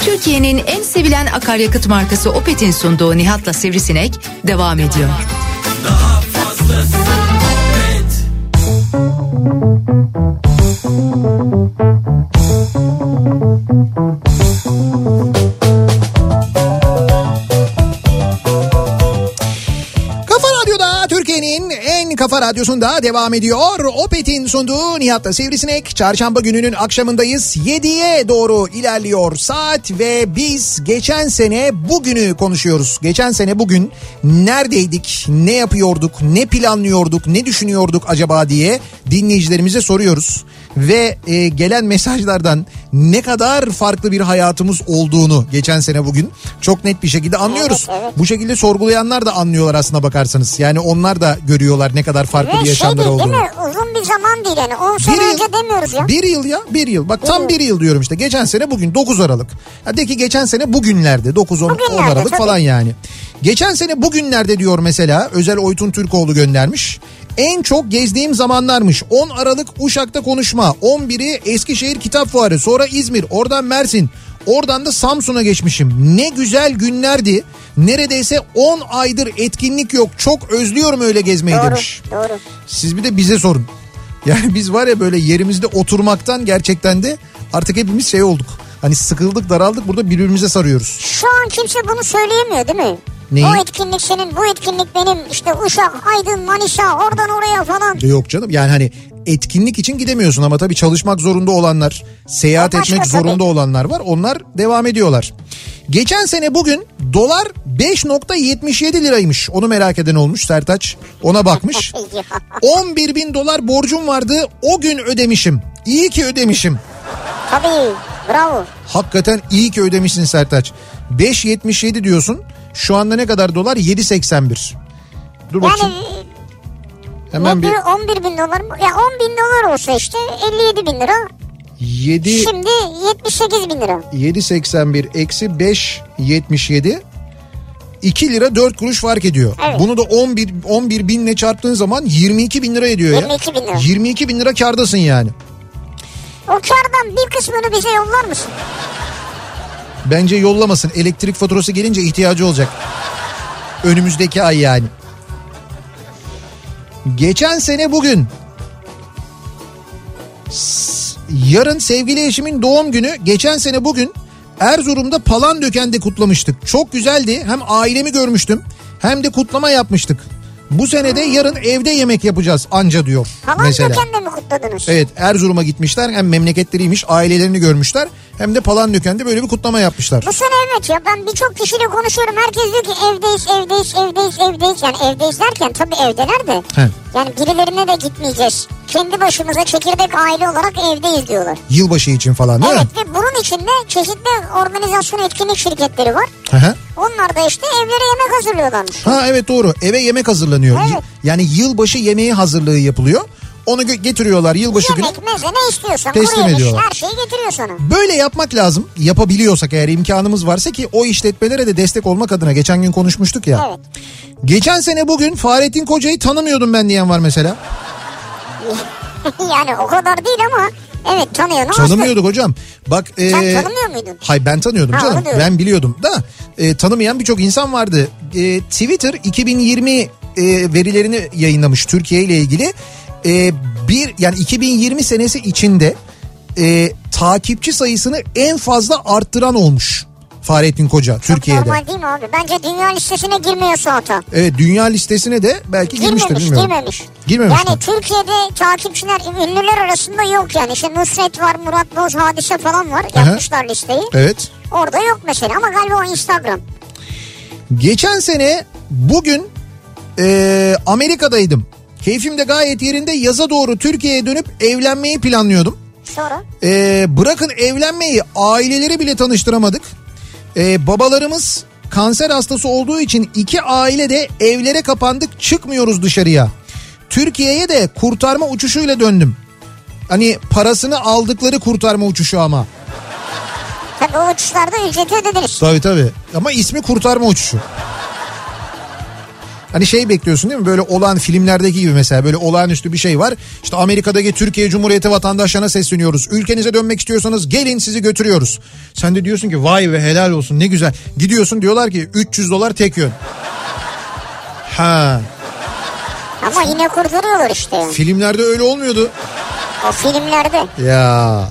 Türkiye'nin en sevilen akaryakıt markası Opet'in sunduğu Nihat'la Sivrisinek devam ediyor. Daha fazlası Opet. Kafa Radyo'da Türkiye'nin en Kafa Radyosu'nda devam ediyor. Opet'in sunduğu Nihat'la Sivrisinek. Çarşamba gününün akşamındayız. yediye doğru ilerliyor saat ve biz geçen sene bugünü konuşuyoruz. Geçen sene bugün neredeydik, ne yapıyorduk, ne planlıyorduk, ne düşünüyorduk acaba diye dinleyicilerimize soruyoruz. Ve e, gelen mesajlardan ne kadar farklı bir hayatımız olduğunu geçen sene bugün çok net bir şekilde anlıyoruz. Evet, evet. Bu şekilde sorgulayanlar da anlıyorlar aslına bakarsanız. Yani onlar da görüyorlar ne kadar farklı Ve bir yaşamlar şey değil, olduğunu. Değil mi? Uzun bir zaman değil yani. on sene önce demiyoruz ya. Bir yıl ya bir yıl. Bak bir tam yıl. bir yıl diyorum işte. Geçen sene bugün dokuz Aralık. Ya de ki geçen sene bugünlerde dokuz on Aralık tabii. falan yani. Geçen sene bugünlerde diyor mesela Özel Oytun Türkoğlu göndermiş. En çok gezdiğim zamanlarmış. on Aralık Uşak'ta konuşma. on biri Eskişehir Kitap Fuarı. Sonra İzmir. Oradan Mersin. Oradan da Samsun'a geçmişim. Ne güzel günlerdi. Neredeyse on aydır etkinlik yok. Çok özlüyorum öyle gezmeyi doğru, demiş. Doğru. Siz bir de bize sorun. Yani biz var ya böyle yerimizde oturmaktan gerçekten de artık hepimiz şey olduk. Hani sıkıldık, daraldık, burada birbirimize sarıyoruz. Şu an kimse bunu söyleyemiyor değil mi? Neyi? O etkinlik senin, bu etkinlik benim, işte Uşak, Aydın, Manisa, oradan oraya falan. Yok canım yani hani etkinlik için gidemiyorsun ama tabii çalışmak zorunda olanlar, seyahat başka etmek zorunda tabii. olanlar var. Onlar devam ediyorlar. Geçen sene bugün dolar beş virgül yetmiş yedi liraymış. Onu merak eden olmuş Sertaç. Ona bakmış. on bir bin dolar borcum vardı. O gün ödemişim. İyi ki ödemişim. Tabii. Bravo. Hakikaten iyi ki ödemişsin Sertaç. beş virgül yetmiş yedi diyorsun. Şu anda ne kadar dolar? yedi virgül seksen bir. Dur bakayım. Yani hemen bir... on bir bin dolar. Ya on bin dolar olsa işte elli yedi bin lira. yedi Şimdi yetmiş sekiz bin lira. yedi virgül seksen bir eksi beş virgül yetmiş yedi. iki lira dört kuruş fark ediyor. Evet. Bunu da on bir binle çarptığın zaman yirmi iki bin lira ediyor ya. yirmi iki bin lira. yirmi iki bin lira kârdasın yani. O kârdan bir kısmını bize yollar mısın? Bence yollamasın. Elektrik faturası gelince ihtiyacı olacak. Önümüzdeki ay yani. Geçen sene bugün. Yarın sevgili eşimin doğum günü. Geçen sene bugün Erzurum'da Palandöken'de kutlamıştık. Çok güzeldi. Hem ailemi görmüştüm hem de kutlama yapmıştık. Bu sene de yarın evde yemek yapacağız anca diyor mesela. Palandöken'de mi kutladınız? Evet, Erzurum'a gitmişler, hem memleketleriymiş, ailelerini görmüşler hem de Palandöken'de böyle bir kutlama yapmışlar. Bu sene evet ya, ben birçok kişiyle konuşuyorum, herkes diyor ki evdeyiz evdeyiz evdeyiz evdeyiz yani evdeyiz derken tabii evdeler de He. yani birilerine de gitmeyeceğiz. Kendi başımıza çekirdek aile olarak evdeyiz diyorlar. Yılbaşı için falan değil evet, mi? Evet ve bunun içinde çeşitli organizasyon etkinlik şirketleri var. Hı hı. Onlar da işte evlere yemek hazırlıyorlarmış. Ha evet doğru, eve yemek hazırlanıyor. Evet. Yani yılbaşı yemeği hazırlığı yapılıyor. Onu getiriyorlar yılbaşı yemek, günü. Yemek ne istiyorsan teslim ediyorlar. Her şeyi getiriyor sana. Böyle yapmak lazım. Yapabiliyorsak eğer, imkanımız varsa ki o işletmelere de destek olmak adına. Geçen gün konuşmuştuk ya. Evet. Geçen sene bugün Fahrettin Koca'yı tanımıyordum ben diyen var mesela. Yani o kadar değil ama evet tanıyorduk. Tanımıyorduk hocam. Bak, e, sen tanımıyor muydun? Hayır ben tanıyordum ha, canım. Ben biliyordum da e, tanımayan birçok insan vardı. E, Twitter iki bin yirmi e, verilerini yayınlamış Türkiye ile ilgili. E, bir yani iki bin yirmi senesi içinde e, takipçi sayısını en fazla arttıran olmuş Fahrettin Koca çok Türkiye'de. Çok normal değil mi abi? Bence dünya listesine girmiyorsa hata. Evet, dünya listesine de belki girmemiş, girmiştir bilmiyorum. Girmemiş girmemiş. Yani mi? Türkiye'de takipçiler ünlüler arasında yok yani. İşte Nusret var, Murat Boz, Hadise falan var. Aha. Yapmışlar listeyi. Evet. Orada yok mesela ama galiba o Instagram. Geçen sene bugün e, Amerika'daydım. Keyfim de gayet yerinde, yaza doğru Türkiye'ye dönüp evlenmeyi planlıyordum. Sonra? E, bırakın evlenmeyi, aileleri bile tanıştıramadık. Ee, babalarımız kanser hastası olduğu için iki aile de evlere kapandık, çıkmıyoruz dışarıya. Türkiye'ye de kurtarma uçuşuyla döndüm. Hani parasını aldıkları kurtarma uçuşu ama. Tabii o uçuşlarda ücreti ödediniz. Tabii tabii ama ismi kurtarma uçuşu. Hani şey bekliyorsun değil mi? Böyle olan filmlerdeki gibi mesela, böyle olağanüstü bir şey var. İşte Amerika'daki Türkiye Cumhuriyeti vatandaşlarına sesleniyoruz. Ülkenize dönmek istiyorsanız gelin, sizi götürüyoruz. Sen de diyorsun ki vay be, helal olsun, ne güzel. Gidiyorsun, diyorlar ki üç yüz dolar tek yön. Ha. Ama yine kurtarıyorlar işte. Filmlerde öyle olmuyordu. O filmlerde. Ya.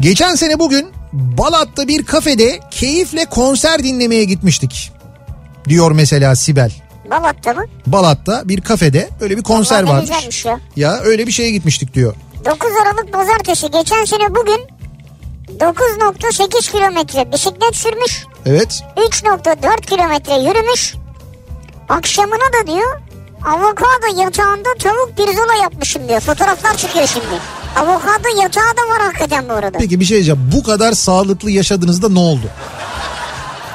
Geçen sene bugün Balat'ta bir kafede keyifle konser dinlemeye gitmiştik diyor mesela Sibel. Balat'ta mı? Balat'ta bir kafede böyle bir konser varmış. Ya. ya öyle bir şeye gitmiştik diyor. dokuz Aralık Pazartesi geçen sene bugün dokuz virgül sekiz kilometre bisiklet sürmüş. Evet. üç virgül dört kilometre yürümüş. Akşamına da diyor avokado yatağında tavuk pirzola yapmışım diyor. Fotoğraflar çıkıyor şimdi. Avokado yatağı da var hakikaten bu arada. Peki bir şey diyeceğim. Bu kadar sağlıklı yaşadığınızda ne oldu?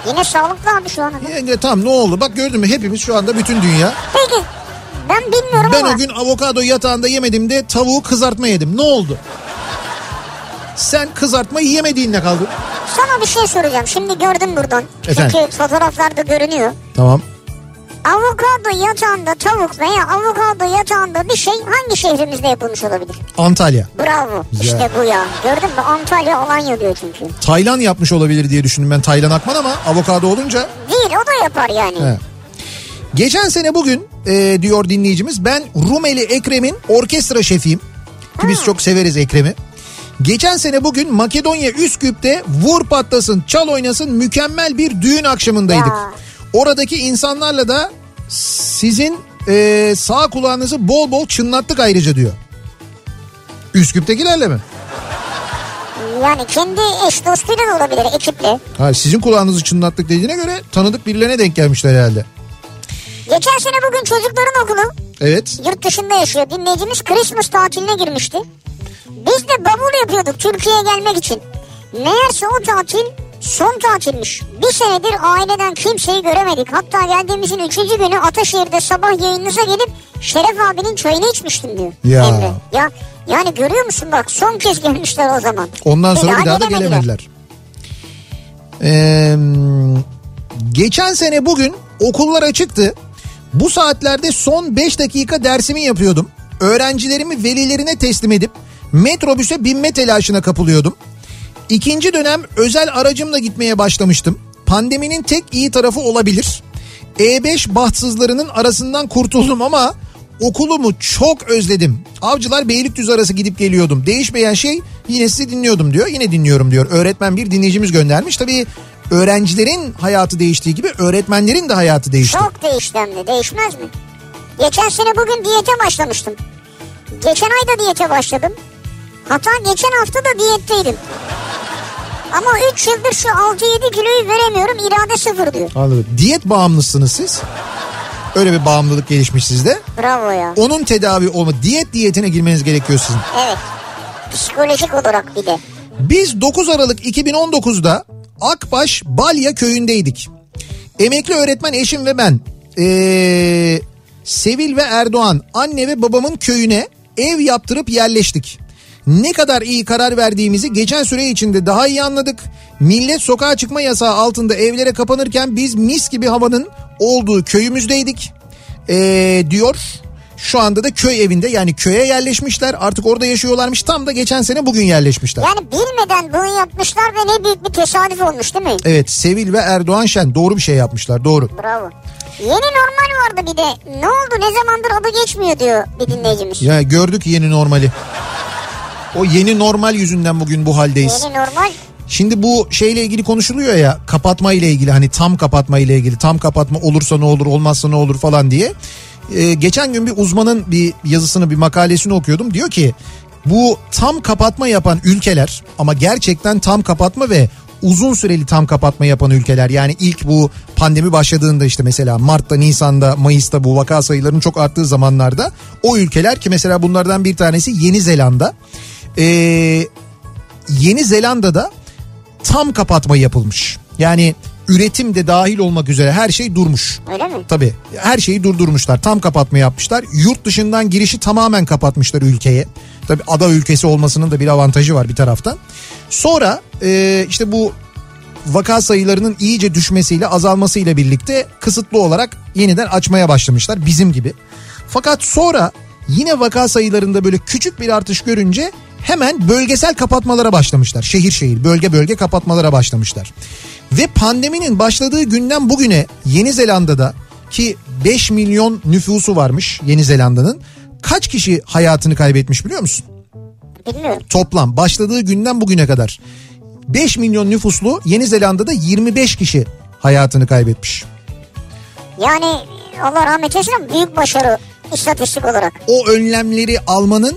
Yine sağlıklı abi şu anda. Yine tam ne oldu? Bak gördün mü hepimiz şu anda bütün dünya. Peki ben bilmiyorum ben ama. Ben o gün avokado yatağında yemedim de tavuğu kızartma yedim. Ne oldu? Sen kızartmayı yemediğinle kaldın. Sana bir şey soracağım. Şimdi gördüm buradan. Efendim? Çünkü fotoğraflarda görünüyor. Tamam. Avokado yatağında tavuk veya avokado yatağında bir şey hangi şehrimizde yapılmış olabilir? Antalya. Bravo. Ya. İşte bu ya. Gördün mü? Antalya Alanya diyor çünkü. Taylan yapmış olabilir diye düşündüm ben. Taylan Akman ama avokado olunca. Değil, o da yapar yani. He. Geçen sene bugün e, diyor dinleyicimiz, ben Rumeli Ekrem'in orkestra şefiyim. Ki ha. Biz çok severiz Ekrem'i. Geçen sene bugün Makedonya Üsküp'te vur patlasın çal oynasın mükemmel bir düğün akşamındaydık. Ya. Oradaki insanlarla da sizin e, sağ kulağınızı bol bol çınlattık ayrıca diyor. Üsküp'tekilerle mi? Yani kendi eş dostuyla olabilir, ekiple. Ha, sizin kulağınızı çınlattık dediğine göre tanıdık birilerine denk gelmişler herhalde. Geçen sene bugün çocukların okulu. Evet. Yurt dışında yaşıyor. Dinleyicimiz Christmas tatiline girmişti. Biz de bavul yapıyorduk Türkiye'ye gelmek için. Meğerse o tatil... Son tatilmiş. Bir senedir aileden kimseyi göremedik. Hatta geldiğimizin üçüncü günü Ataşehir'de sabah yayınınıza gelip Şeref abinin çayını içmiştim diyor. Ya. Emre. Ya, yani görüyor musun bak, son kez gelmişler o zaman. Ondan sonra bir, bir daha da gelemediler. Ee, geçen sene bugün okullar açıktı. Bu saatlerde son beş dakika dersimi yapıyordum. Öğrencilerimi velilerine teslim edip metrobüse binme telaşına kapılıyordum. İkinci dönem özel aracımla gitmeye başlamıştım. Pandeminin tek iyi tarafı olabilir. E beş bahtsızlarının arasından kurtuldum ama okulumu çok özledim. Avcılar Beylikdüzü arası gidip geliyordum. Değişmeyen şey yine sizi dinliyordum diyor. Yine dinliyorum diyor. Öğretmen bir dinleyicimiz göndermiş. Tabii öğrencilerin hayatı değiştiği gibi öğretmenlerin de hayatı değişti. Çok değişti hem de, değişmez mi? Geçen sene bugün diyete başlamıştım. Geçen ay da diyete başladım. Hatta geçen hafta da diyetteydim. Ama üç yıldır şu altı yedi kiloyu veremiyorum, irade sıfır diyor. Anladım. Diyet bağımlısınız siz. Öyle bir bağımlılık gelişmiş sizde. Bravo ya. Onun tedavi olma, diyet diyetine girmeniz gerekiyor sizin. Evet. Psikolojik olarak bir de. Biz dokuz Aralık iki bin on dokuzda Akbaş Balya köyündeydik. Emekli öğretmen eşim ve ben. Ee, Sevil ve Erdoğan anne ve babamın köyüne ev yaptırıp yerleştik. Ne kadar iyi karar verdiğimizi geçen süre içinde daha iyi anladık. Millet sokağa çıkma yasağı altında evlere kapanırken biz mis gibi havanın olduğu köyümüzdeydik ee, diyor. Şu anda da köy evinde, yani köye yerleşmişler, artık orada yaşıyorlarmış, tam da geçen sene bugün yerleşmişler. Yani bilmeden bunu yapmışlar ve ne büyük bir tesadüf olmuş değil mi? Evet, Sevil ve Erdoğan Şen doğru bir şey yapmışlar, doğru. Bravo. Yeni normal vardı bir de, ne oldu, ne zamandır adı geçmiyor diyor bir dinleyicimiz. Ya gördük yeni normali. O yeni normal yüzünden bugün bu haldeyiz. Yeni normal. Şimdi bu şeyle ilgili konuşuluyor ya, kapatma ile ilgili, hani tam kapatma ile ilgili, tam kapatma olursa ne olur olmazsa ne olur falan diye. Ee, geçen gün bir uzmanın bir yazısını, bir makalesini okuyordum. Diyor ki bu tam kapatma yapan ülkeler, ama gerçekten tam kapatma ve uzun süreli tam kapatma yapan ülkeler, yani ilk bu pandemi başladığında, işte mesela Mart'ta, Nisan'da, Mayıs'ta bu vaka sayılarının çok arttığı zamanlarda o ülkeler, ki mesela bunlardan bir tanesi Yeni Zelanda. Ee, Yeni Zelanda'da tam kapatma yapılmış. Yani üretim de dahil olmak üzere her şey durmuş. Öyle mi? Tabii. Her şeyi durdurmuşlar. Tam kapatma yapmışlar. Yurt dışından girişi tamamen kapatmışlar ülkeye. Tabii ada ülkesi olmasının da bir avantajı var bir taraftan. Sonra e, işte bu vaka sayılarının iyice düşmesiyle, azalmasıyla birlikte kısıtlı olarak yeniden açmaya başlamışlar bizim gibi. Fakat sonra yine vaka sayılarında böyle küçük bir artış görünce hemen bölgesel kapatmalara başlamışlar. Şehir şehir, bölge bölge kapatmalara başlamışlar. Ve pandeminin başladığı günden bugüne Yeni Zelanda'da, ki beş milyon nüfusu varmış Yeni Zelanda'nın, kaç kişi hayatını kaybetmiş biliyor musun? Bilmiyorum. Toplam başladığı günden bugüne kadar beş milyon nüfuslu Yeni Zelanda'da yirmi beş kişi hayatını kaybetmiş. Yani Allah rahmet eylesin ama büyük başarı istatistik olarak. O önlemleri almanın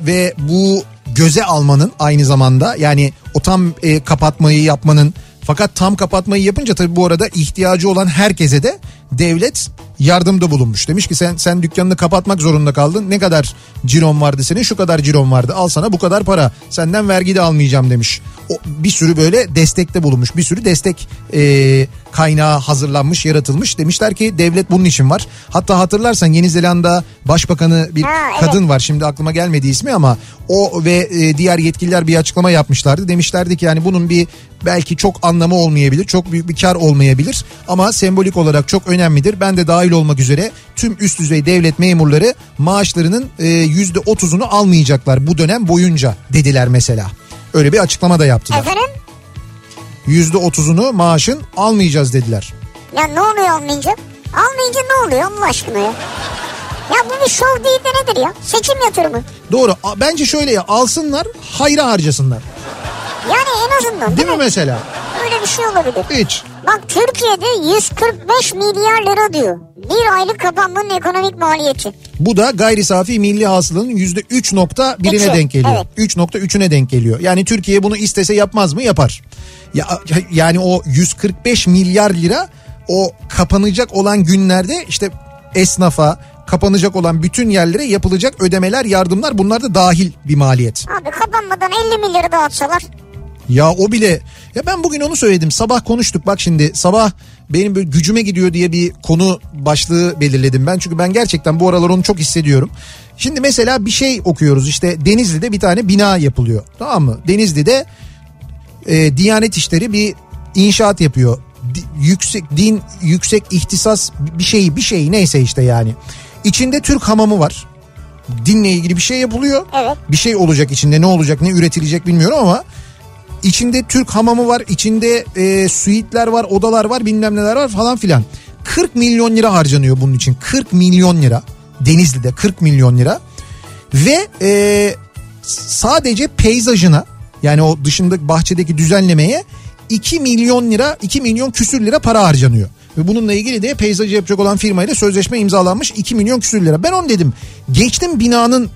ve bu göze almanın aynı zamanda yani o tam e, kapatmayı yapmanın, fakat tam kapatmayı yapınca tabii bu arada ihtiyacı olan herkese de devlet yardımda bulunmuş. Demiş ki sen sen dükkanını kapatmak zorunda kaldın. Ne kadar ciron vardı senin? Şu kadar ciron vardı. Al sana bu kadar para. Senden vergi de almayacağım demiş. O, bir sürü böyle destekte bulunmuş. Bir sürü destek e, kaynağı hazırlanmış, yaratılmış. Demişler ki devlet bunun için var. Hatta hatırlarsan Yeni Zelanda Başbakanı bir ha, evet. kadın var. Şimdi aklıma gelmedi ismi ama o ve e, diğer yetkililer bir açıklama yapmışlardı. Demişlerdi ki yani bunun bir belki çok anlamı olmayabilir. Çok büyük bir kar olmayabilir. Ama sembolik olarak çok önemlidir. Ben de dahil olmak üzere tüm üst düzey devlet memurları maaşlarının yüzde otuzunu almayacaklar bu dönem boyunca dediler mesela. Öyle bir açıklama da yaptılar. Efendim? yüzde otuzunu maaşın almayacağız dediler. Ya ne oluyor almayınca? Almayınca ne oluyor Allah aşkına ya? Ya bu bir şov değil de nedir ya? Seçim yatırımı. Doğru. Bence şöyle ya, alsınlar hayra harcasınlar. Yani en azından değil, değil mi? mi mesela? Öyle bir şey olabilir. Hiç. Bak Türkiye'de yüz kırk beş milyar lira diyor. Bir aylık kapanmanın ekonomik maliyeti. Bu da gayri safi milli hasılanın yüzde üç virgül birine denk geliyor. Evet. üç virgül üçüne denk geliyor. Yani Türkiye bunu istese yapmaz mı? Yapar. Ya, yani o yüz kırk beş milyar lira o kapanacak olan günlerde işte esnafa, kapanacak olan bütün yerlere yapılacak ödemeler, yardımlar, bunlar da dahil bir maliyet. Abi kapanmadan elli milyarı dağıtsalar. Ya o bile, ya ben bugün onu söyledim, sabah konuştuk bak şimdi sabah benim böyle gücüme gidiyor diye bir konu başlığı belirledim ben. Çünkü ben gerçekten bu aralar onu çok hissediyorum. Şimdi mesela bir şey okuyoruz işte Denizli'de bir tane bina yapılıyor, tamam mı? Denizli'de e, Diyanet İşleri bir inşaat yapıyor. Di, yüksek din, yüksek ihtisas bir şeyi bir şeyi neyse işte yani. İçinde Türk hamamı var. Dinle ilgili bir şey yapılıyor. Evet. Bir şey olacak içinde, ne olacak, ne üretilecek bilmiyorum ama içinde Türk hamamı var, içinde e, suitler var, odalar var, bilmem neler var falan filan. kırk milyon lira harcanıyor bunun için. kırk milyon lira. Denizli'de kırk milyon lira. Ve e, sadece peyzajına, yani o dışındaki bahçedeki düzenlemeye iki milyon lira, iki milyon küsür lira para harcanıyor. Ve bununla ilgili de peyzajı yapacak olan firmayla sözleşme imzalanmış, iki milyon küsür lira. Ben onu dedim, geçtim binanın,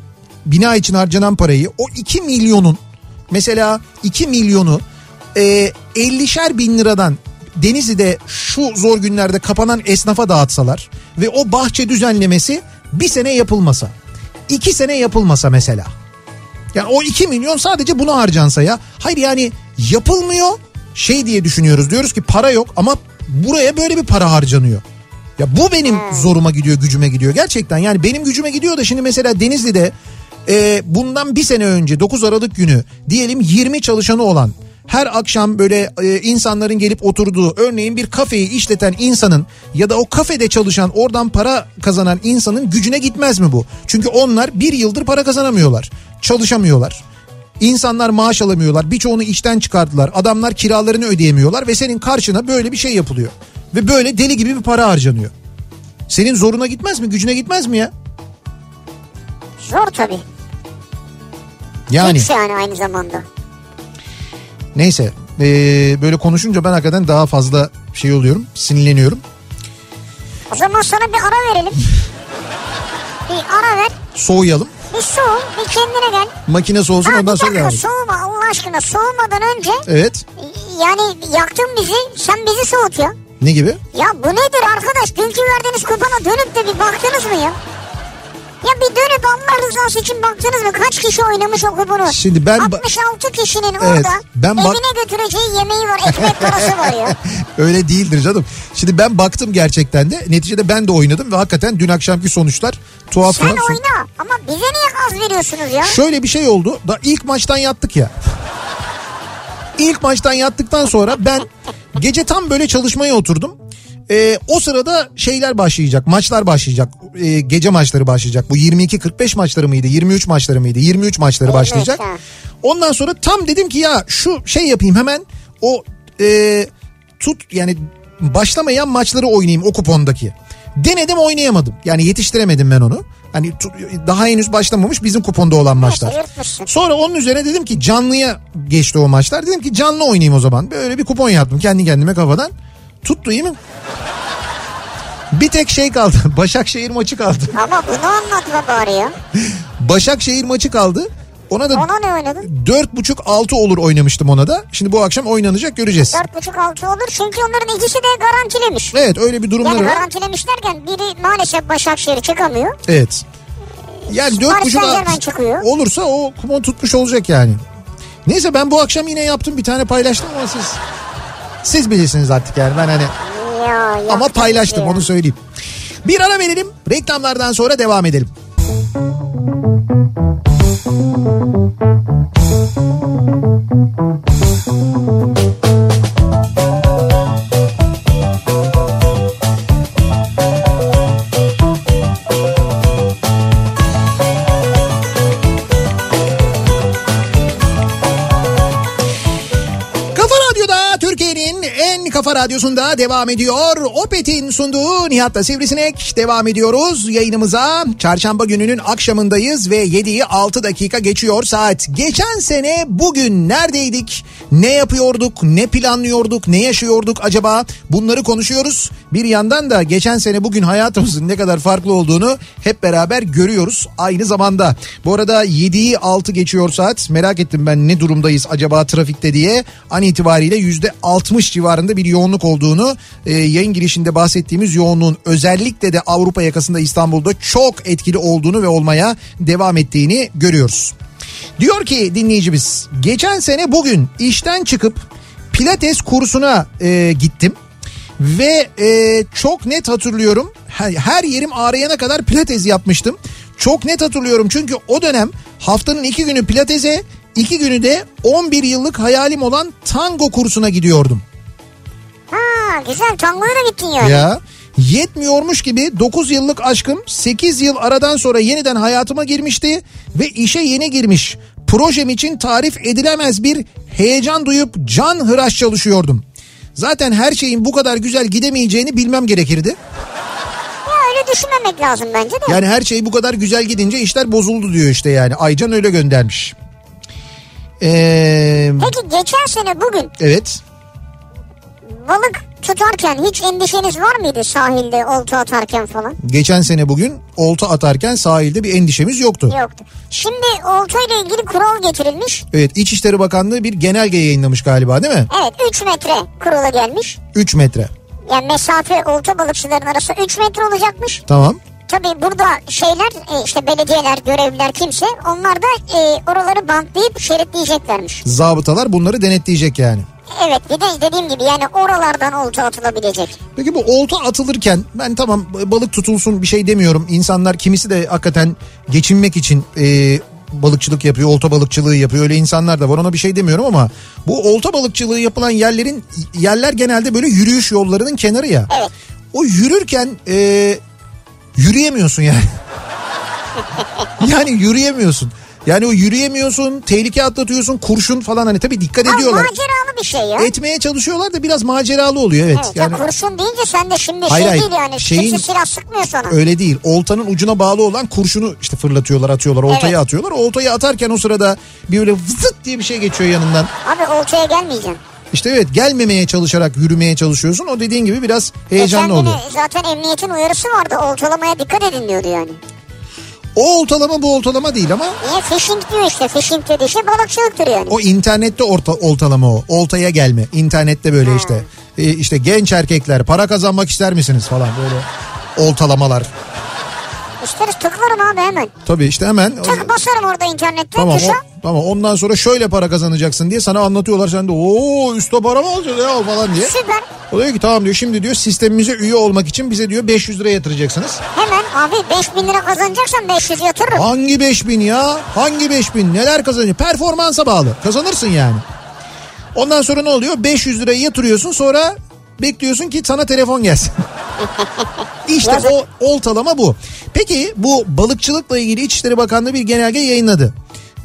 bina için harcanan parayı, o iki milyonun mesela iki milyonu e, ellişer bin liradan Denizli'de şu zor günlerde kapanan esnafa dağıtsalar ve o bahçe düzenlemesi bir sene yapılmasa, iki sene yapılmasa mesela. Yani o iki milyon sadece buna harcansa ya. Hayır yani yapılmıyor, şey diye düşünüyoruz, diyoruz ki para yok ama buraya böyle bir para harcanıyor. Ya bu benim zoruma gidiyor, gücüme gidiyor gerçekten. Yani benim gücüme gidiyor da şimdi mesela Denizli'de e, bundan bir sene önce dokuz Aralık günü diyelim yirmi çalışanı olan, her akşam böyle e, insanların gelip oturduğu, örneğin bir kafeyi işleten insanın ya da o kafede çalışan, oradan para kazanan insanın gücüne gitmez mi bu? Çünkü onlar bir yıldır para kazanamıyorlar, çalışamıyorlar. İnsanlar maaş alamıyorlar, birçoğunu işten çıkarttılar, adamlar kiralarını ödeyemiyorlar ve senin karşına böyle bir şey yapılıyor ve böyle deli gibi bir para harcanıyor. Senin zoruna gitmez mi, gücüne gitmez mi ya? Zor tabii. Yani. Hiç yani aynı zamanda. Neyse ee, böyle konuşunca ben hakikaten daha fazla şey oluyorum, sinirleniyorum. O zaman sana bir ara verelim. Bir ara ver. Soğuyalım. Bir soğum, bir kendine gel. Makine soğusun ha, ondan sonra devam edelim. Soğuma Allah aşkına, soğumadan önce. Evet. Yani yaktın bizi, sen bizi soğut ya. Ne gibi? Ya bu nedir arkadaş? Dünkü verdiğiniz kupona dönüp de bir baktınız mı ya? Ya bir dönüp Allah rızası için baktınız mı? Kaç kişi oynamış o kuponu? Şimdi ben altmış altı kişinin evet, orada ben evine bak... götüreceği yemeği var, ekmek parası var ya. Öyle değildir canım. Şimdi ben baktım gerçekten de. Neticede ben de oynadım ve hakikaten dün akşamki sonuçlar tuhaf. Sen sonuç... oyna ama bize niye az veriyorsunuz ya? Şöyle bir şey oldu. Da ilk maçtan yattık ya. İlk maçtan yattıktan sonra ben gece tam böyle çalışmaya oturdum. Ee, o sırada şeyler başlayacak, maçlar başlayacak, ee, gece maçları başlayacak. Bu yirmi iki kırk beş maçları mıydı, yirmi üç maçları mıydı, yirmi üç maçları başlayacak. Ondan sonra tam dedim ki ya şu şey yapayım hemen o e, tut yani başlamayan maçları oynayayım o kupondaki. Denedim, oynayamadım yani, yetiştiremedim ben onu. Hani daha henüz başlamamış bizim kuponda olan maçlar. Sonra onun üzerine dedim ki canlıya geçti o maçlar. Dedim ki canlı oynayayım o zaman. Böyle bir kupon yaptım kendi kendime kafadan. Tuttu iyi mi? Bir tek şey kaldı. Başakşehir maçı kaldı. Ama bunu anlatma bari ya. Başakşehir maçı kaldı. Ona da ona ne oynadın? dört buçuk altı olur oynamıştım ona da. Şimdi bu akşam oynanacak, göreceğiz. dört buçuk altı olur çünkü onların ikisi de garantilemiş. Evet, öyle bir durumları yani var. Yani garantilemiş derken biri maalesef Başakşehir çıkamıyor. Evet. Yani dört buçuk olursa o kupon tutmuş olacak yani. Neyse, ben bu akşam yine yaptım, bir tane paylaştım ama siz siz bilirsiniz artık yani, ben hani ya, ama paylaştım ya, onu söyleyeyim. Bir ara verelim, reklamlardan sonra devam edelim. Kafa Radyosu'nda devam ediyor. Opet'in sunduğu Nihat'la Sivrisinek. Devam ediyoruz yayınımıza. Çarşamba gününün akşamındayız ve yediyi altı dakika geçiyor saat. Geçen sene bugün neredeydik? Ne yapıyorduk? Ne planlıyorduk? Ne yaşıyorduk acaba? Bunları konuşuyoruz. Bir yandan da geçen sene bugün hayatımızın ne kadar farklı olduğunu hep beraber görüyoruz aynı zamanda. Bu arada yediyi altı geçiyor saat. Merak ettim ben, ne durumdayız acaba trafikte diye. An itibariyle yüzde altmış civarında bir yoğunluk olduğunu, e, yayın girişinde bahsettiğimiz yoğunluğun özellikle de Avrupa yakasında, İstanbul'da çok etkili olduğunu ve olmaya devam ettiğini görüyoruz. Diyor ki dinleyicimiz, geçen sene bugün işten çıkıp pilates kursuna e, gittim ve e, çok net hatırlıyorum, her, her yerim ağrıyana kadar pilates yapmıştım. Çok net hatırlıyorum çünkü o dönem haftanın iki günü pilatese, iki günü de on bir yıllık hayalim olan tango kursuna gidiyordum. Ha, güzel, tangoya da gittin yani. Ya, yetmiyormuş gibi dokuz yıllık aşkım sekiz yıl aradan sonra yeniden hayatıma girmişti ve işe yeni girmiş, projem için tarif edilemez bir heyecan duyup can hıraş çalışıyordum. Zaten her şeyin bu kadar güzel gidemeyeceğini bilmem gerekirdi. Ya öyle düşünmemek lazım bence de. Yani her şey bu kadar güzel gidince işler bozuldu diyor işte yani. Aycan öyle göndermiş. Ee... Peki geçen sene bugün. Evet. Balık tutarken hiç endişeniz var mıydı, sahilde olta atarken falan? Geçen sene bugün olta atarken sahilde bir endişemiz yoktu. Yoktu. Şimdi olta ile ilgili kural getirilmiş. Evet, İçişleri Bakanlığı bir genelge yayınlamış galiba, değil mi? Evet, üç metre kurala gelmiş. üç metre. Yani mesafe olta balıkçıların arası üç metre olacakmış. Tamam. Tabii burada şeyler, işte belediyeler, görevliler, kimse, onlar da oraları bantlayıp şeritleyeceklermiş. Zabıtalar bunları denetleyecek yani. Evet, bir de dediğim gibi yani oralardan olta atılabilecek. Peki bu olta atılırken, ben tamam balık tutulsun bir şey demiyorum. İnsanlar kimisi de hakikaten geçinmek için e, balıkçılık yapıyor, olta balıkçılığı yapıyor. Öyle insanlar da var, ona bir şey demiyorum ama bu olta balıkçılığı yapılan yerlerin yerler genelde böyle yürüyüş yollarının kenarı ya. Evet. O yürürken e, yürüyemiyorsun yani. Yani yürüyemiyorsun. Yani o yürüyemiyorsun, tehlike atlatıyorsun, kurşun falan, hani tabii dikkat ya ediyorlar. Maceralı bir şey ya. Etmeye çalışıyorlar da biraz maceralı oluyor, evet. Evet yani... ya kurşun deyince sen de şimdi hayır, şey hayır, değil yani şeyin... kimse silah sıkmıyor sana. Öyle değil, oltanın ucuna bağlı olan kurşunu işte fırlatıyorlar, atıyorlar, oltayı evet. atıyorlar. Oltayı atarken o sırada bir öyle vızıt diye bir şey geçiyor yanından. Abi oltaya gelmeyeceksin. İşte evet, gelmemeye çalışarak yürümeye çalışıyorsun. O dediğin gibi biraz heyecanlı e oluyor. Zaten emniyetin uyarısı vardı, oltalamaya dikkat edin diyordu yani. O oltalama bu oltalama değil ama... Niye? Fishing diyor işte. Fishing dediği şey balıkçılıktır yani. O internette orta, oltalama o. Oltaya gelme. İnternette böyle ha. işte. E, işte genç erkekler, para kazanmak ister misiniz falan böyle oltalamalar. İsteriz, tıklarım abi hemen. Tabii işte hemen. Tık basarım orada internette. Tamam, o, tamam ondan sonra şöyle para kazanacaksın diye sana anlatıyorlar. Sen de ooo üstte para mı olacak ya falan diye. Süper. O diyor ki tamam diyor, şimdi diyor sistemimize üye olmak için bize diyor beş yüz lira yatıracaksınız. Hemen abi, beş bin lira kazanacaksan beş yüz yatırırım. Hangi beş bin ya? Hangi beş bin? Neler kazanıyor? Performansa bağlı. Kazanırsın yani. Ondan sonra ne oluyor? beş yüz lirayı yatırıyorsun, sonra bekliyorsun ki sana telefon gelsin. İşte o oltalama bu. Peki bu balıkçılıkla ilgili İçişleri Bakanlığı bir genelge yayınladı.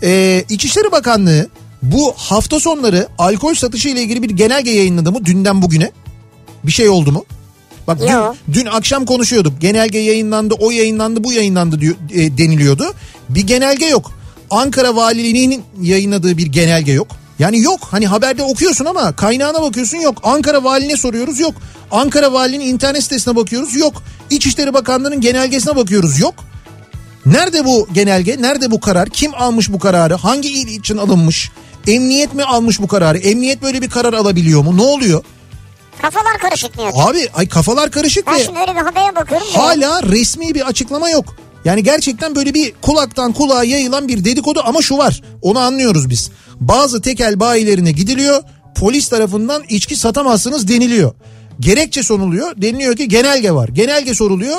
Ee, İçişleri Bakanlığı bu hafta sonları alkol satışı ile ilgili bir genelge yayınladı mı? Dünden bugüne bir şey oldu mu? Bak dün, dün akşam konuşuyorduk. Genelge yayınlandı, o yayınlandı, bu yayınlandı diyor, e, deniliyordu. Bir genelge yok. Ankara Valiliği'nin yayınladığı bir genelge yok. Yani yok, hani haberde okuyorsun ama kaynağına bakıyorsun, yok. Ankara valine soruyoruz, yok. Ankara valinin internet sitesine bakıyoruz, yok. İçişleri Bakanlığı'nın genelgesine bakıyoruz, yok. Nerede bu genelge? Nerede bu karar? Kim almış bu kararı? Hangi il için alınmış? Emniyet mi almış bu kararı? Emniyet böyle bir karar alabiliyor mu? Ne oluyor? Kafalar karışık diyor. Abi ay kafalar karışık diyor. Ben şimdi öyle bir habere bakıyorum. Hala ya. Resmi bir açıklama yok. Yani gerçekten böyle bir kulaktan kulağa yayılan bir dedikodu, ama şu var. Onu anlıyoruz biz. Bazı tekel bayilerine gidiliyor. Polis tarafından içki satamazsınız deniliyor. Gerekçe sunuluyor. Deniliyor ki genelge var. Genelge soruluyor.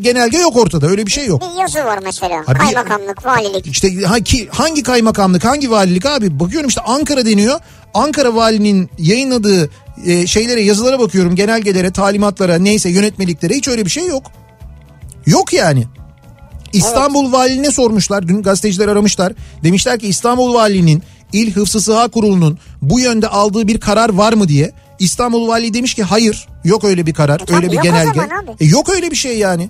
Genelge yok ortada. Öyle bir şey yok. Bir yazı var mesela. Ha, kaymakamlık, valilik. İşte hangi, hangi kaymakamlık, hangi valilik abi? Bakıyorum işte Ankara deniyor. Ankara valinin yayınladığı e, şeylere, yazılara bakıyorum. Genelgelere, talimatlara, neyse yönetmeliklere, hiç öyle bir şey yok. Yok yani. İstanbul evet. Valiliğine sormuşlar. Dün gazeteciler aramışlar. Demişler ki İstanbul Valiliğinin, İl Hıfzı Sıha Kurulu'nun bu yönde aldığı bir karar var mı diye. İstanbul Valiliği demiş ki hayır, yok öyle bir karar, e, öyle bir genelge. E, yok öyle bir şey yani.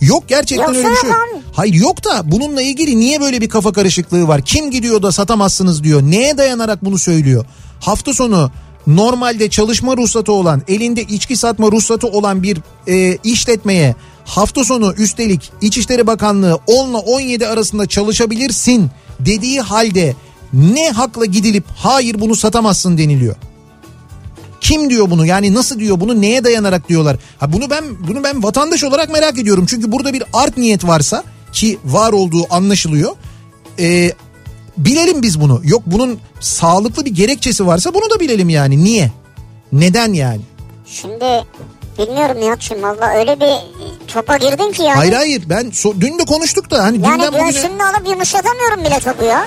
Yok gerçekten yok, öyle bir şey. Abi. Hayır yok da bununla ilgili niye böyle bir kafa karışıklığı var? Kim gidiyor da satamazsınız diyor. Neye dayanarak bunu söylüyor? Hafta sonu normalde çalışma ruhsatı olan, elinde içki satma ruhsatı olan bir e, işletmeye hafta sonu üstelik İçişleri Bakanlığı on ile on yedi arasında çalışabilirsin dediği halde ne hakla gidilip hayır bunu satamazsın deniliyor. Kim diyor bunu? Yani nasıl diyor bunu? Neye dayanarak diyorlar? Ha bunu ben bunu ben vatandaş olarak merak ediyorum. Çünkü burada bir art niyet varsa, ki var olduğu anlaşılıyor. Ee, bilelim biz bunu. Yok bunun sağlıklı bir gerekçesi varsa bunu da bilelim yani. Niye? Neden yani? Şimdi bilmiyorum Nihat'cığım, valla öyle bir topa girdin ki yani. Hayır hayır ben so- dün de konuştuk da. Hani yani dünden göğsümle bugüne... alıp yumuşatamıyorum bile topu ya.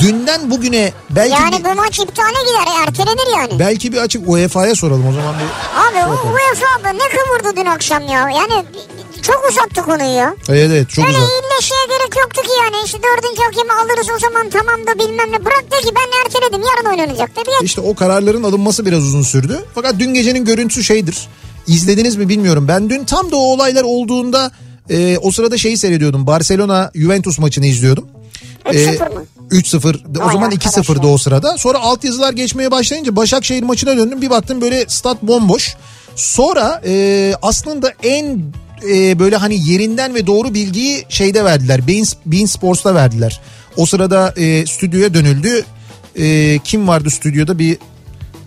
Dünden bugüne belki... Yani bu maç iptale gider, ertelenir yani. Belki bir açık U E F A'ya soralım o zaman. Bir... Abi o UEFA ne kıvırdı dün akşam ya. Yani çok uzattı konuyu ya. Evet evet çok uzattı. Öyle iyileşmeye gerek yoktu ki yani. İşte dördüncü hakemi alırız o zaman tamam da bilmem ne. Bırak de ki ben erteledim, yarın oynanacak dedi. İşte o kararların alınması biraz uzun sürdü. Fakat dün gecenin görüntüsü şeydir. İzlediniz mi bilmiyorum. Ben dün tam da o olaylar olduğunda e, o sırada şeyi seyrediyordum. Barcelona Juventus maçını izliyordum. üç sıfır mı? üç sıfır. O, o zaman iki sıfırdı o sırada. Sonra altyazılar geçmeye başlayınca Başakşehir maçına döndüm. Bir baktım böyle stat bomboş. Sonra e, aslında en e, böyle hani yerinden ve doğru bilgiyi şeyde verdiler. Bein, Bein Sports'ta verdiler. O sırada e, stüdyoya dönüldü. E, kim vardı stüdyoda? Bir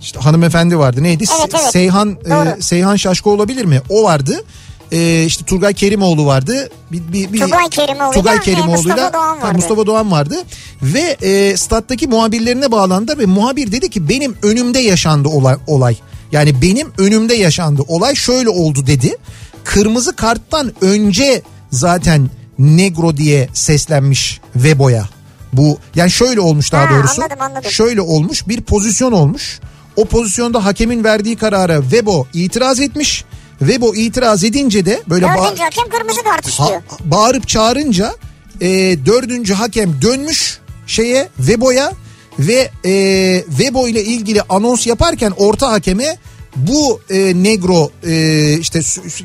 işte hanımefendi vardı. Neydi? Evet, evet. Seyhan e, Seyhan Şaşko olabilir mi? O vardı. Ee, işte Turgay Kerimoğlu vardı. Bir, bir, bir, Turgay Kerimoğlu Turgay Kerimoğlu'yla Mustafa, Mustafa Doğan vardı. Ve e, stattaki muhabirlerine bağlandı ve muhabir dedi ki benim önümde yaşandı olay, olay. Yani benim önümde yaşandı olay, şöyle oldu dedi. Kırmızı karttan önce zaten negro diye seslenmiş Vebo'ya. Bu yani şöyle olmuş daha ha, doğrusu. Anladım, anladım. Şöyle olmuş, bir pozisyon olmuş. O pozisyonda hakemin verdiği karara Vebo itiraz etmiş. Vebo itiraz edince de böyle bağır... hakem kırmızı kart istiyor. Ha, bağırıp çağırınca e, dördüncü hakem dönmüş şeye Vebo'ya ve e, Vebo ile ilgili anons yaparken orta hakeme bu e, negro e, işte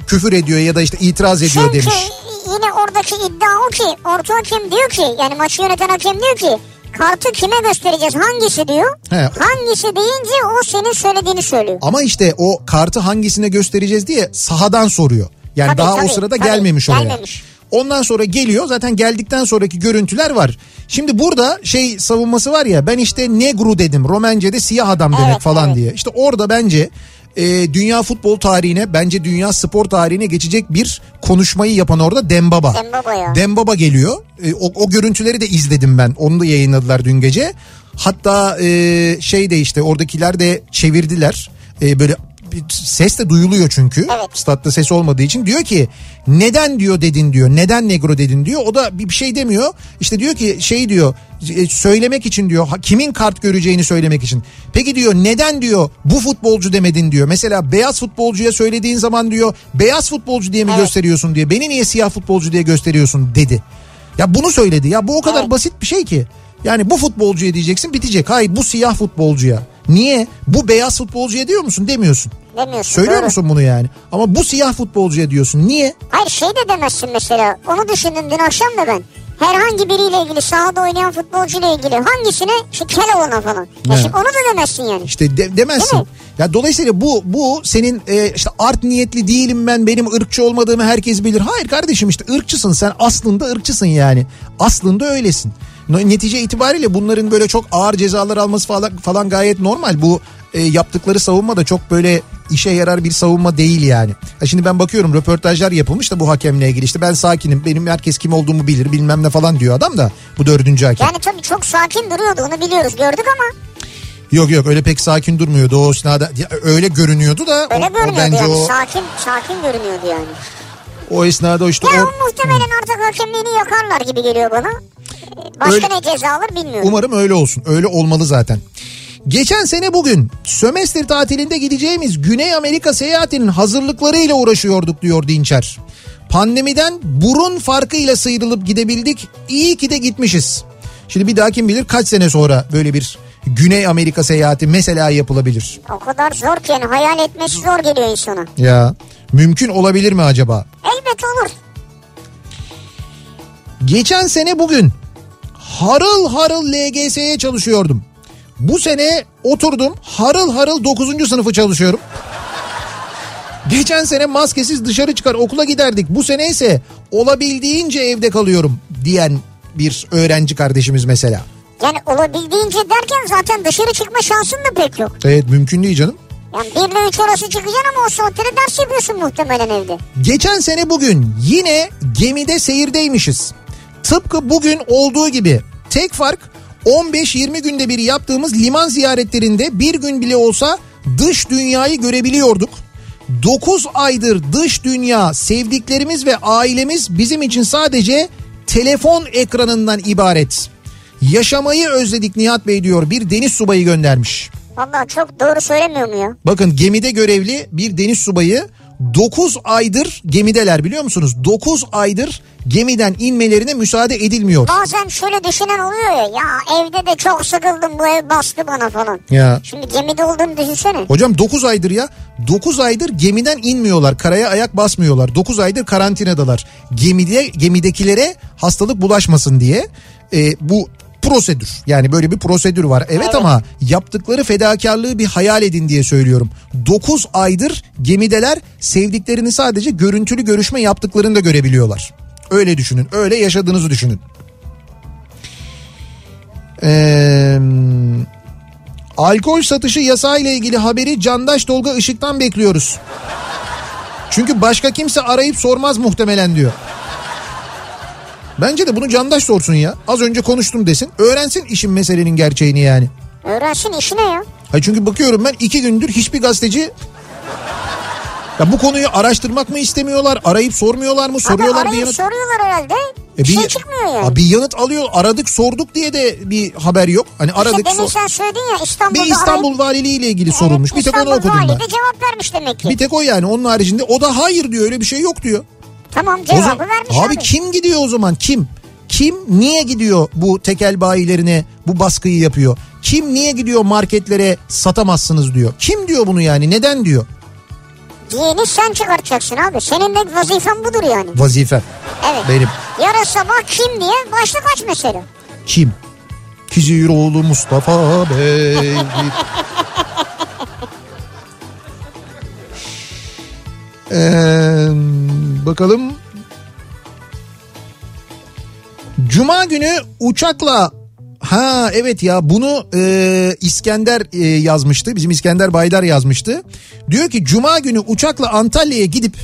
küfür ediyor ya da işte itiraz ediyor çünkü demiş. Çünkü yine oradaki iddia o ki orta hakem diyor ki, yani maçı yöneten hakem diyor ki kartı kime göstereceğiz, hangisi diyor. He. Hangisi deyince o senin söylediğini söylüyor. Ama işte o kartı hangisine göstereceğiz diye sahadan soruyor. Yani tabii, daha tabii, o sırada tabii, gelmemiş oraya. Gelmemiş. Ondan sonra geliyor, zaten geldikten sonraki görüntüler var. Şimdi burada şey savunması var ya, ben işte negru dedim, Romence'de siyah adam demek evet, falan evet. diye. İşte orada bence e, dünya futbol tarihine, bence dünya spor tarihine geçecek bir konuşmayı yapan orada Demba Ba. Demba Ba geliyor. E, o, o görüntüleri de izledim ben. Onu da yayınladılar dün gece. Hatta e, şey de işte oradakiler de çevirdiler. E, böyle ses de duyuluyor çünkü. Evet. Statta ses olmadığı için diyor ki neden diyor dedin diyor. Neden negro dedin diyor. O da bir şey demiyor. İşte diyor ki şey diyor. Söylemek için diyor. Kimin kart göreceğini söylemek için. Peki diyor neden diyor bu futbolcu demedin diyor. Mesela beyaz futbolcuya söylediğin zaman diyor beyaz futbolcu diye mi evet. gösteriyorsun diyor. Beni niye siyah futbolcu diye gösteriyorsun dedi. Ya bunu söyledi. Ya bu o kadar evet. basit bir şey ki. Yani bu futbolcuya diyeceksin, bitecek. Hayır bu siyah futbolcuya. Niye? Bu beyaz futbolcuya diyor musun? Demiyorsun. Demiyorsun. Söylüyor doğru. musun bunu yani? Ama bu siyah futbolcuya diyorsun. Niye? Hayır şey de demezsin mesela. Onu düşündüm dün akşam da ben. herhangi biriyle ilgili, sahada oynayan futbolcuyla ilgili, hangisine? Şu Keloğlan'a falan. Ya şimdi onu da demezsin yani. İşte de, demezsin. Ya dolayısıyla bu bu senin e, işte art niyetli değilim ben, benim ırkçı olmadığımı herkes bilir. Hayır kardeşim, işte ırkçısın sen, aslında ırkçısın yani. Aslında öylesin. Netice itibariyle bunların böyle çok ağır cezalar alması falan, falan gayet normal. Bu e, yaptıkları savunma da çok böyle işe yarar bir savunma değil yani. Ya şimdi ben bakıyorum, röportajlar yapılmış da bu hakemle ilgili, işte ben sakinim, benim herkes kim olduğumu bilir bilmem ne falan diyor adam da, bu dördüncü hakem. Yani tabii çok sakin duruyordu, onu biliyoruz, gördük ama. Yok yok, öyle pek sakin durmuyordu o esnada, öyle görünüyordu da. Öyle o, görünüyordu o bence yani, o... sakin sakin görünüyordu yani. O esnada işte ya o... muhtemelen artık hakemliğini yakarlar gibi geliyor bana. Başka öyle... ne ceza alır bilmiyorum. Umarım öyle olsun, öyle olmalı zaten. Geçen sene bugün sömestr tatilinde gideceğimiz Güney Amerika seyahatinin hazırlıklarıyla uğraşıyorduk diyor Dinçer. Pandemiden burun farkıyla sıyrılıp gidebildik. İyi ki de gitmişiz. Şimdi bir daha kim bilir kaç sene sonra böyle bir Güney Amerika seyahati mesela yapılabilir. O kadar zor ki yani, hayal etmesi zor geliyor insana. Ya mümkün olabilir mi acaba? Elbet olur. Geçen sene bugün harıl harıl L G S'ye çalışıyordum. Bu sene oturdum harıl harıl dokuzuncu sınıfı çalışıyorum. Geçen sene maskesiz dışarı çıkar okula giderdik. Bu sene ise olabildiğince evde kalıyorum diyen bir öğrenci kardeşimiz mesela. Yani olabildiğince derken zaten dışarı çıkma şansın da pek yok. Evet, mümkün değil canım. Yani bir ve üç arası çıkacaksın ama o saatte ders yapıyorsun muhtemelen evde. Geçen sene bugün yine gemide seyirdeymişiz. Tıpkı bugün olduğu gibi, tek fark on beş yirmi günde bir yaptığımız liman ziyaretlerinde bir gün bile olsa dış dünyayı görebiliyorduk. dokuz aydır dış dünya, sevdiklerimiz ve ailemiz bizim için sadece telefon ekranından ibaret. Yaşamayı özledik Nihat Bey diyor, bir deniz subayı göndermiş. Vallahi çok doğru söylemiyor mu ya? Bakın, gemide görevli bir deniz subayı, dokuz aydır gemideler biliyor musunuz? dokuz aydır gemiden inmelerine müsaade edilmiyor. Bazen şöyle düşünen oluyor ya, ya evde de çok sıkıldım, bu ev bastı bana falan. Ya. Şimdi gemide olduğunu düşünsene. Hocam dokuz aydır ya, dokuz aydır gemiden inmiyorlar, karaya ayak basmıyorlar. dokuz aydır karantinadalar. Gemide, gemidekilere hastalık bulaşmasın diye e, bu... prosedür, yani böyle bir prosedür var. Evet, evet ama yaptıkları fedakarlığı bir hayal edin diye söylüyorum. dokuz aydır gemideler, sevdiklerini sadece görüntülü görüşme yaptıklarını da görebiliyorlar. Öyle düşünün, öyle yaşadığınızı düşünün. Ee, alkol satışı yasağıyla ilgili haberi Candaş Dolga Işık'tan bekliyoruz. Çünkü başka kimse arayıp sormaz muhtemelen diyor. Bence de bunu Candaş sorsun ya. Az önce konuştum desin. Öğrensin işin, meselenin gerçeğini yani. Öğrensin işine ya. Hayır, çünkü bakıyorum ben iki gündür hiçbir gazeteci... Ya bu konuyu araştırmak mı istemiyorlar? Arayıp sormuyorlar mı? Soruyorlar, arayıp bir yanıt... soruyorlar herhalde. E bir şey çıkmıyor yani. Bir yanıt alıyor. Aradık sorduk diye de bir haber yok. Hani aradık işte sorduk. Sen söyledin ya, İstanbul'da bir İstanbul arayıp... Valiliği ile ilgili evet, sorulmuş. Bir tek onu okudum ben. İstanbul Valiliği de cevap vermiş demek ki. Bir tek o yani. Onun haricinde o da hayır diyor, öyle bir şey yok diyor. Tamam, cevabı zaman, vermiş abi. Abi kim gidiyor o zaman? Kim? Kim niye gidiyor bu tekel bayilerine, bu baskıyı yapıyor? Kim niye gidiyor marketlere, satamazsınız diyor? Kim diyor bunu yani? Neden diyor? Diyeni sen çıkartacaksın abi. Senin de vazifen budur yani. Vazife. Evet. Benim. Yarın sabah kim diye başlık aç mesela. Kim? Kiziroğlu Mustafa Bey. Eee... Bakalım. Cuma günü uçakla, ha evet ya, bunu e, İskender e, yazmıştı. Bizim İskender Baydar yazmıştı. Diyor ki Cuma günü uçakla Antalya'ya gidip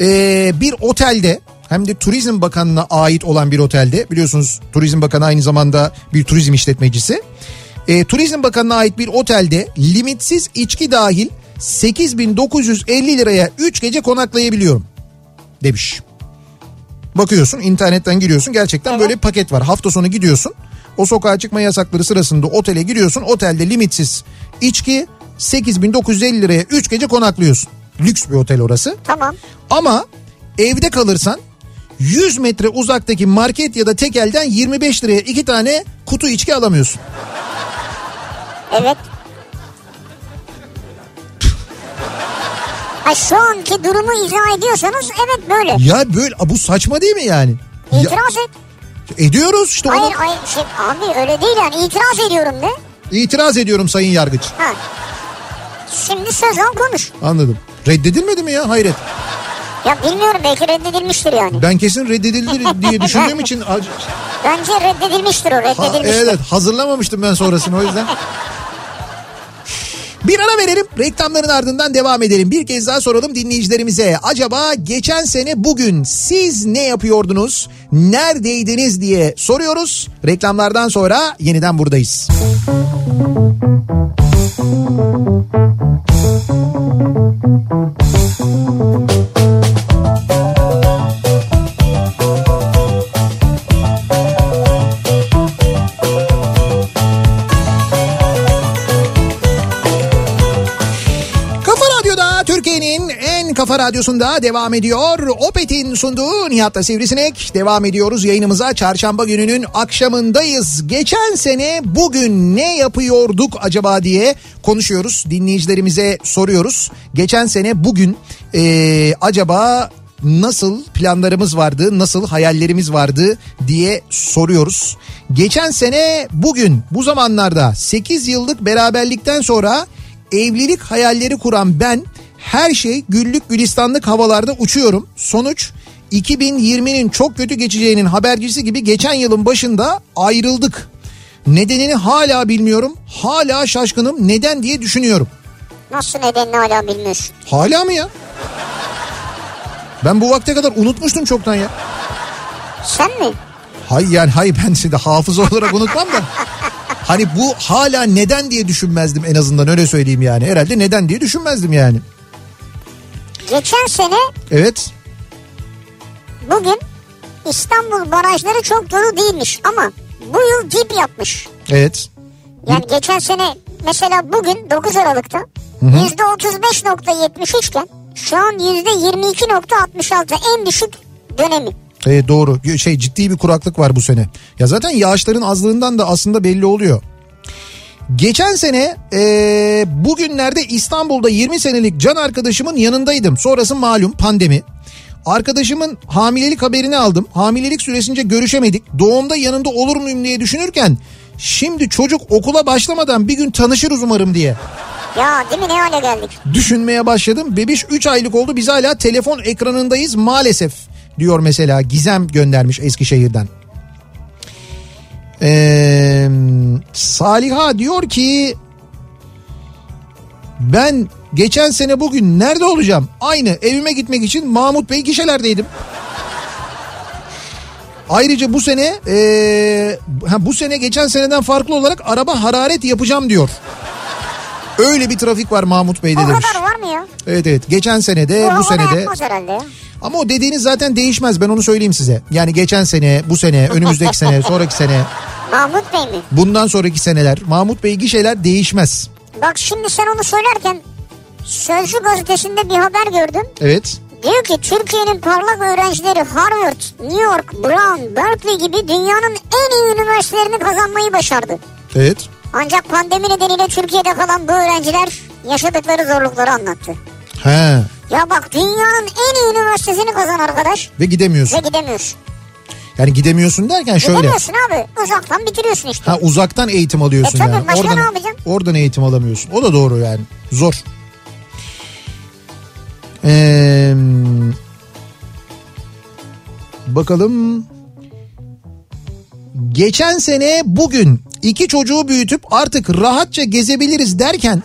e, bir otelde, hem de Turizm Bakanı'na ait olan bir otelde, biliyorsunuz Turizm Bakanı aynı zamanda bir turizm işletmecisi. E, Turizm Bakanı'na ait bir otelde limitsiz içki dahil sekiz bin dokuz yüz elli liraya üç gece konaklayabiliyorum demiş. Bakıyorsun, internetten giriyorsun, gerçekten evet, böyle bir paket var. Hafta sonu gidiyorsun, o sokağa çıkma yasakları sırasında otele giriyorsun, otelde limitsiz içki, sekiz bin dokuz yüz elli liraya üç gece konaklıyorsun. Lüks bir otel orası. Tamam. Ama evde kalırsan yüz metre uzaktaki market ya da tekelden yirmi beş liraya iki tane kutu içki alamıyorsun. Evet. Ha, şu anki durumu izah ediyorsanız evet böyle. Ya böyle, bu saçma değil mi yani? İtiraz ya, et. Ediyoruz işte. Hayır ona... hayır şey, abi öyle değil yani, itiraz ediyorum de. İtiraz ediyorum sayın yargıç. Ha. Şimdi söz al, konuş. Anladım. Reddedilmedi mi ya, hayret. Ya bilmiyorum, belki reddedilmiştir yani. Ben kesin reddedildi diye düşündüğüm için. Bence reddedilmiştir o reddedilmiştir. Ha, evet, hazırlamamıştım ben sonrasını o yüzden. Bir ara verelim, reklamların ardından devam edelim. Bir kez daha soralım dinleyicilerimize. Acaba geçen sene bugün siz ne yapıyordunuz, neredeydiniz diye soruyoruz. Reklamlardan sonra yeniden buradayız. Kafa Radyosu'nda devam ediyor. Opet'in sunduğu Nihat'la Sivrisinek. Devam ediyoruz yayınımıza. Çarşamba gününün akşamındayız. Geçen sene bugün ne yapıyorduk acaba diye konuşuyoruz. Dinleyicilerimize soruyoruz. Geçen sene bugün ee, acaba nasıl planlarımız vardı, nasıl hayallerimiz vardı diye soruyoruz. Geçen sene bugün bu zamanlarda sekiz yıllık beraberlikten sonra evlilik hayalleri kuran ben... Her şey güllük gülistanlık havalarda uçuyorum. Sonuç, iki bin yirminin çok kötü geçeceğinin habercisi gibi geçen yılın başında ayrıldık. Nedenini hala bilmiyorum. Hala şaşkınım. Neden diye düşünüyorum. Nasıl nedenini hala bilmiyorsun? Hala mı ya? Ben bu vakte kadar unutmuştum çoktan ya. Sen mi? Hayır yani hayır ben size hafıza olarak unutmam da. Hani bu hala neden diye düşünmezdim en azından, öyle söyleyeyim yani. Herhalde neden diye düşünmezdim yani. Geçen sene evet. Bugün İstanbul barajları çok dolu değilmiş ama bu yıl dip yapmış. Evet. Yani hı. Geçen sene mesela bugün dokuz Aralık'ta hı hı. yüzde otuz beş virgül yetmiş üç iken şu an yüzde yirmi iki virgül altmış altı, en düşük dönemi. E doğru, şey ciddi bir kuraklık var bu sene. Ya zaten yağışların azlığından da aslında belli oluyor. Geçen sene e, bugünlerde İstanbul'da yirmi senelik can arkadaşımın yanındaydım. Sonrası malum pandemi. Arkadaşımın hamilelik haberini aldım. Hamilelik süresince görüşemedik. Doğumda yanında olur muyum diye düşünürken şimdi çocuk okula başlamadan bir gün tanışırız umarım diye. Ya değil mi, ne hale geldik? Düşünmeye başladım. Bebiş üç aylık oldu, biz hala telefon ekranındayız maalesef diyor mesela Gizem, göndermiş Eskişehir'den. Ee, Saliha diyor ki ben geçen sene bugün nerede olacağım? Aynı evime gitmek için Mahmut Bey gişelerdeydim. Ayrıca bu sene e, ha, bu sene geçen seneden farklı olarak araba hararet yapacağım diyor. Öyle bir trafik var Mahmut Bey'de demiş. O kadar var mı ya? Evet evet, geçen senede bu, bu senede. Yapmaz herhalde ya. Ama o dediğiniz zaten değişmez, ben onu söyleyeyim size. Yani geçen sene, bu sene, önümüzdeki sene, sonraki sene. Mahmut Bey mi? Bundan sonraki seneler Mahmut Bey gişeler değişmez. Bak şimdi sen onu söylerken Sözcü gazetesinde bir haber gördüm. Evet. Diyor ki Türkiye'nin parlak öğrencileri Harvard, New York, Brown, Berkeley gibi dünyanın en iyi üniversitelerini kazanmayı başardı. Evet. Ancak pandemi nedeniyle Türkiye'de kalan bu öğrenciler yaşadıkları zorlukları anlattı. He. Ya bak, dünyanın en iyi üniversitesini kazan arkadaş. Ve gidemiyorsun. Ve gidemiyorsun. Yani gidemiyorsun derken şöyle. Gidemiyorsun abi, uzaktan bitiriyorsun işte. Ha, uzaktan eğitim alıyorsun e, yani. Tabii, başka oradan, ne yapacağım? Oradan eğitim alamıyorsun. O da doğru yani, zor. Ee, bakalım. Geçen sene bugün iki çocuğu büyütüp artık rahatça gezebiliriz derken.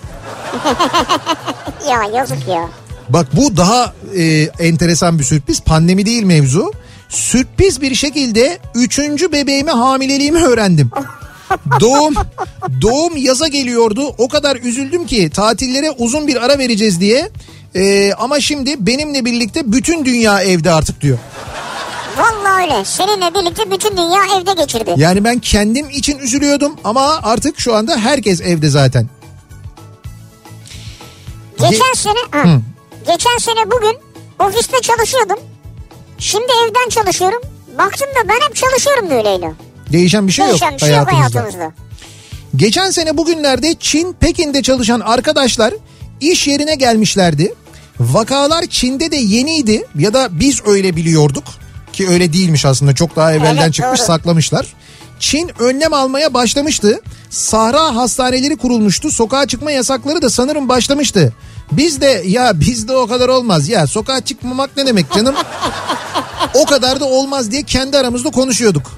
Ya yazık ya. Bak bu daha e, enteresan bir sürpriz. Pandemi değil mevzu. Sürpriz bir şekilde üçüncü bebeğime hamileliğimi öğrendim. Doğum doğum yaza geliyordu. O kadar üzüldüm ki tatillere uzun bir ara vereceğiz diye. E, ama şimdi benimle birlikte bütün dünya evde artık diyor. Vallahi öyle. Seninle birlikte bütün dünya evde geçirdi. Yani ben kendim için üzülüyordum ama artık şu anda herkes evde zaten. Geçen Ge- sene... Ha. Geçen sene bugün ofiste çalışıyordum. Şimdi evden çalışıyorum. Baktım da ben hep çalışıyorum böyleyle. Değişen bir şey Değişen yok bir şey hayatımızda. hayatımızda. Geçen sene bugünlerde Çin, Pekin'de çalışan arkadaşlar iş yerine gelmişlerdi. Vakalar Çin'de de yeniydi ya da biz öyle biliyorduk. Ki öyle değilmiş aslında, çok daha evvelden evet, çıkmış, doğru. Saklamışlar. Çin önlem almaya başlamıştı. Sahra hastaneleri kurulmuştu. Sokağa çıkma yasakları da sanırım başlamıştı. Biz de ya bizde o kadar olmaz ya, sokağa çıkmamak ne demek canım? O kadar da olmaz diye kendi aramızda konuşuyorduk.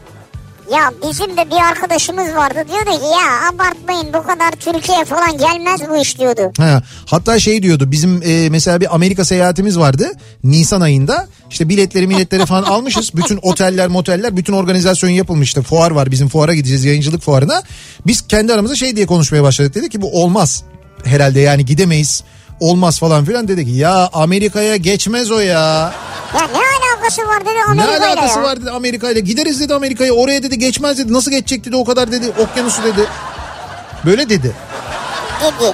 Ya bizim de bir arkadaşımız vardı, diyordu ki ya abartmayın, bu kadar Türkiye falan gelmez bu iş diyordu. Ha, hatta şey diyordu, bizim e, mesela bir Amerika seyahatimiz vardı Nisan ayında, işte biletleri milletleri falan almışız, bütün oteller moteller, bütün organizasyon yapılmıştı, fuar var bizim, fuara gideceğiz, yayıncılık fuarına. Biz kendi aramızda şey diye konuşmaya başladık, dedi ki bu olmaz herhalde yani, gidemeyiz, olmaz falan filan. Dedi ki ya Amerika'ya geçmez o ya. Ya ne alakası var dedi Amerika'yla. Ne alakası ya var dedi Amerika'yla. Gideriz dedi Amerika'ya. Oraya dedi geçmez dedi. Nasıl geçecek dedi o kadar dedi. Okyanusu dedi. Böyle dedi. Dedi.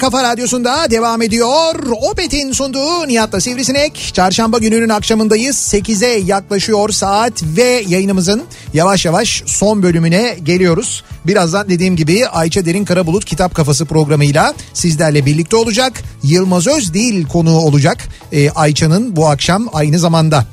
Kafa Radyosu'nda devam ediyor. Opet'in sunduğu Nihat'la Sivrisinek. Çarşamba gününün akşamındayız. sekize yaklaşıyor saat ve yayınımızın yavaş yavaş son bölümüne geliyoruz. Birazdan dediğim gibi Ayça Derin Karabulut Kitap Kafası programıyla sizlerle birlikte olacak. Yılmaz Özdil konuğu olacak ee, Ayça'nın bu akşam aynı zamanda.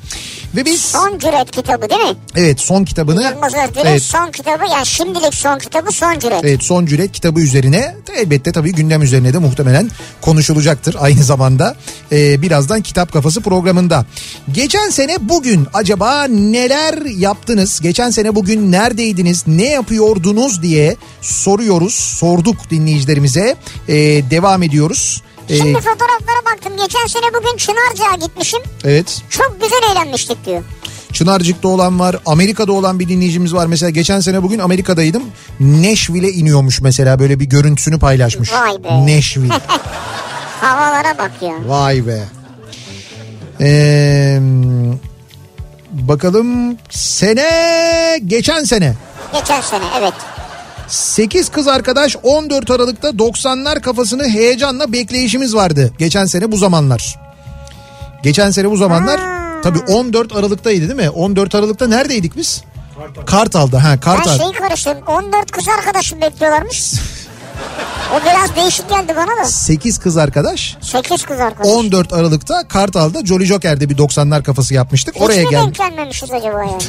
Ve biz Son Cüret kitabı değil mi? Evet, son kitabını. Yılmaz Özdil'in evet. son kitabı yani şimdilik son kitabı Son Cüret. Evet, Son Cüret kitabı üzerine elbette tabii gündem üzerine de muhtemelen konuşulacaktır aynı zamanda. Ee, birazdan Kitap Kafası programında. Geçen sene bugün acaba neler yaptınız? Geçen sene bugün neredeydiniz? Ne yapıyordunuz diye soruyoruz. Sorduk dinleyicilerimize. Ee, devam ediyoruz. Şimdi ee, fotoğraflara baktım. Geçen sene bugün Çınarca'ya gitmişim. Evet. Çok güzel eğlenmiştik diyor. Çınarcık'ta olan var. Amerika'da olan bir dinleyicimiz var. Mesela geçen sene bugün Amerika'daydım. Nashville'e iniyormuş mesela, böyle bir görüntüsünü paylaşmış. Vay be. Nashville. Havalara bak ya. Vay be. Ee, bakalım sene geçen sene. Geçen sene evet. sekiz kız arkadaş on dört Aralık'ta doksanlar kafasını heyecanla bekleyişimiz vardı. Geçen sene bu zamanlar. Geçen sene bu zamanlar hmm. tabii on dört Aralık'taydı değil mi? on dört Aralık'ta neredeydik biz? Kartal. Kartal'da. Ha, Kartal. Ben şeyi karıştırdım. on dört kız arkadaşım bekliyorlarmış. O biraz değişik geldi bana da. sekiz kız arkadaş. sekiz kız arkadaş. on dört Aralık'ta Kartal'da Jolly Joker'de bir doksanlar kafası yapmıştık. Hiç oraya geldik. Hiç mi denklenmemişiz acaba yani?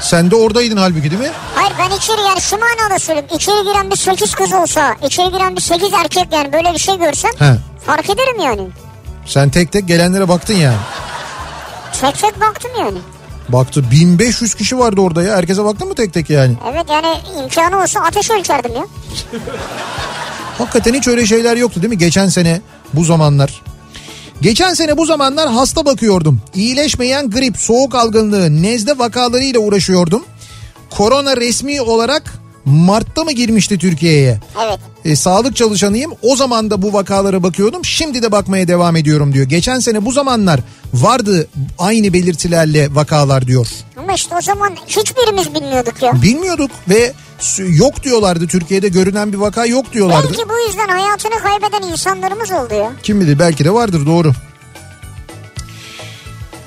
Sen de oradaydın halbuki değil mi? Hayır, ben içeri, yani şu manada söyleyeyim. İçeri giren bir sekiz kız olsa, içeri giren bir sekiz erkek, yani böyle bir şey görsem he, fark ederim yani. Sen tek tek gelenlere baktın yani. Tek tek baktım yani. Baktı, bin beş yüz kişi vardı orada ya. Herkese baktın mı tek tek yani? Evet, yani imkanı olsa ateş ölçerdim ya. Hakikaten hiç öyle şeyler yoktu değil mi? Geçen sene bu zamanlar. Geçen sene bu zamanlar hasta bakıyordum. İyileşmeyen grip, soğuk algınlığı, nezle vakalarıyla uğraşıyordum. Korona resmi olarak Mart'ta mı girmişti Türkiye'ye? Evet. E, sağlık çalışanıyım. O zaman da bu vakalara bakıyordum. Şimdi de bakmaya devam ediyorum diyor. Geçen sene bu zamanlar vardı aynı belirtilerle vakalar diyor. Ama işte o zaman hiçbirimiz bilmiyorduk ya. Bilmiyorduk ve yok diyorlardı. Türkiye'de görünen bir vaka yok diyorlardı. Belki bu yüzden hayatını kaybeden insanlarımız oldu ya. Kim bilir, belki de vardır, doğru.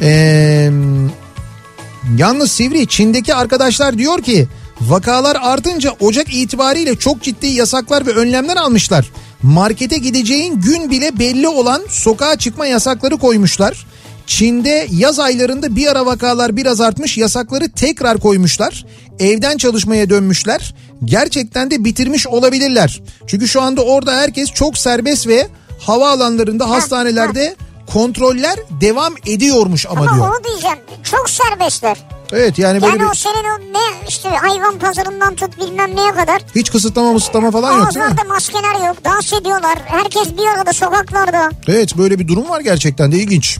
Ee, yalnız Sivri, Çin'deki arkadaşlar diyor ki vakalar artınca Ocak itibariyle çok ciddi yasaklar ve önlemler almışlar. Markete gideceğin gün bile belli olan sokağa çıkma yasakları koymuşlar. Çin'de yaz aylarında bir ara vakalar biraz artmış, yasakları tekrar koymuşlar. Evden çalışmaya dönmüşler. Gerçekten de bitirmiş olabilirler. Çünkü şu anda orada herkes çok serbest ve havaalanlarında, hastanelerde kontroller devam ediyormuş ama, ama diyor. Ama onu diyeceğim, çok serbestler. Evet yani böyle. Yani o senin o ne işte hayvan pazarından tut bilmem neye kadar. Hiç kısıtlama mısıtlama falan yok değil mi? Ağızlarda maskeler yok, dans ediyorlar. Herkes bir arada sokaklarda. Evet, böyle bir durum var, gerçekten de ilginç.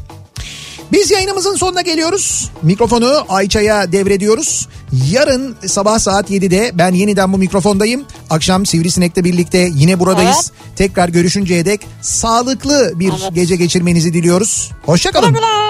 Biz yayınımızın sonuna geliyoruz. Mikrofonu Ayça'ya devrediyoruz. Yarın sabah saat yedide ben yeniden bu mikrofondayım. Akşam Sivrisinek'le birlikte yine buradayız. Evet. Tekrar görüşünceye dek sağlıklı bir evet. gece geçirmenizi diliyoruz. Hoşça kalın. Güle güle.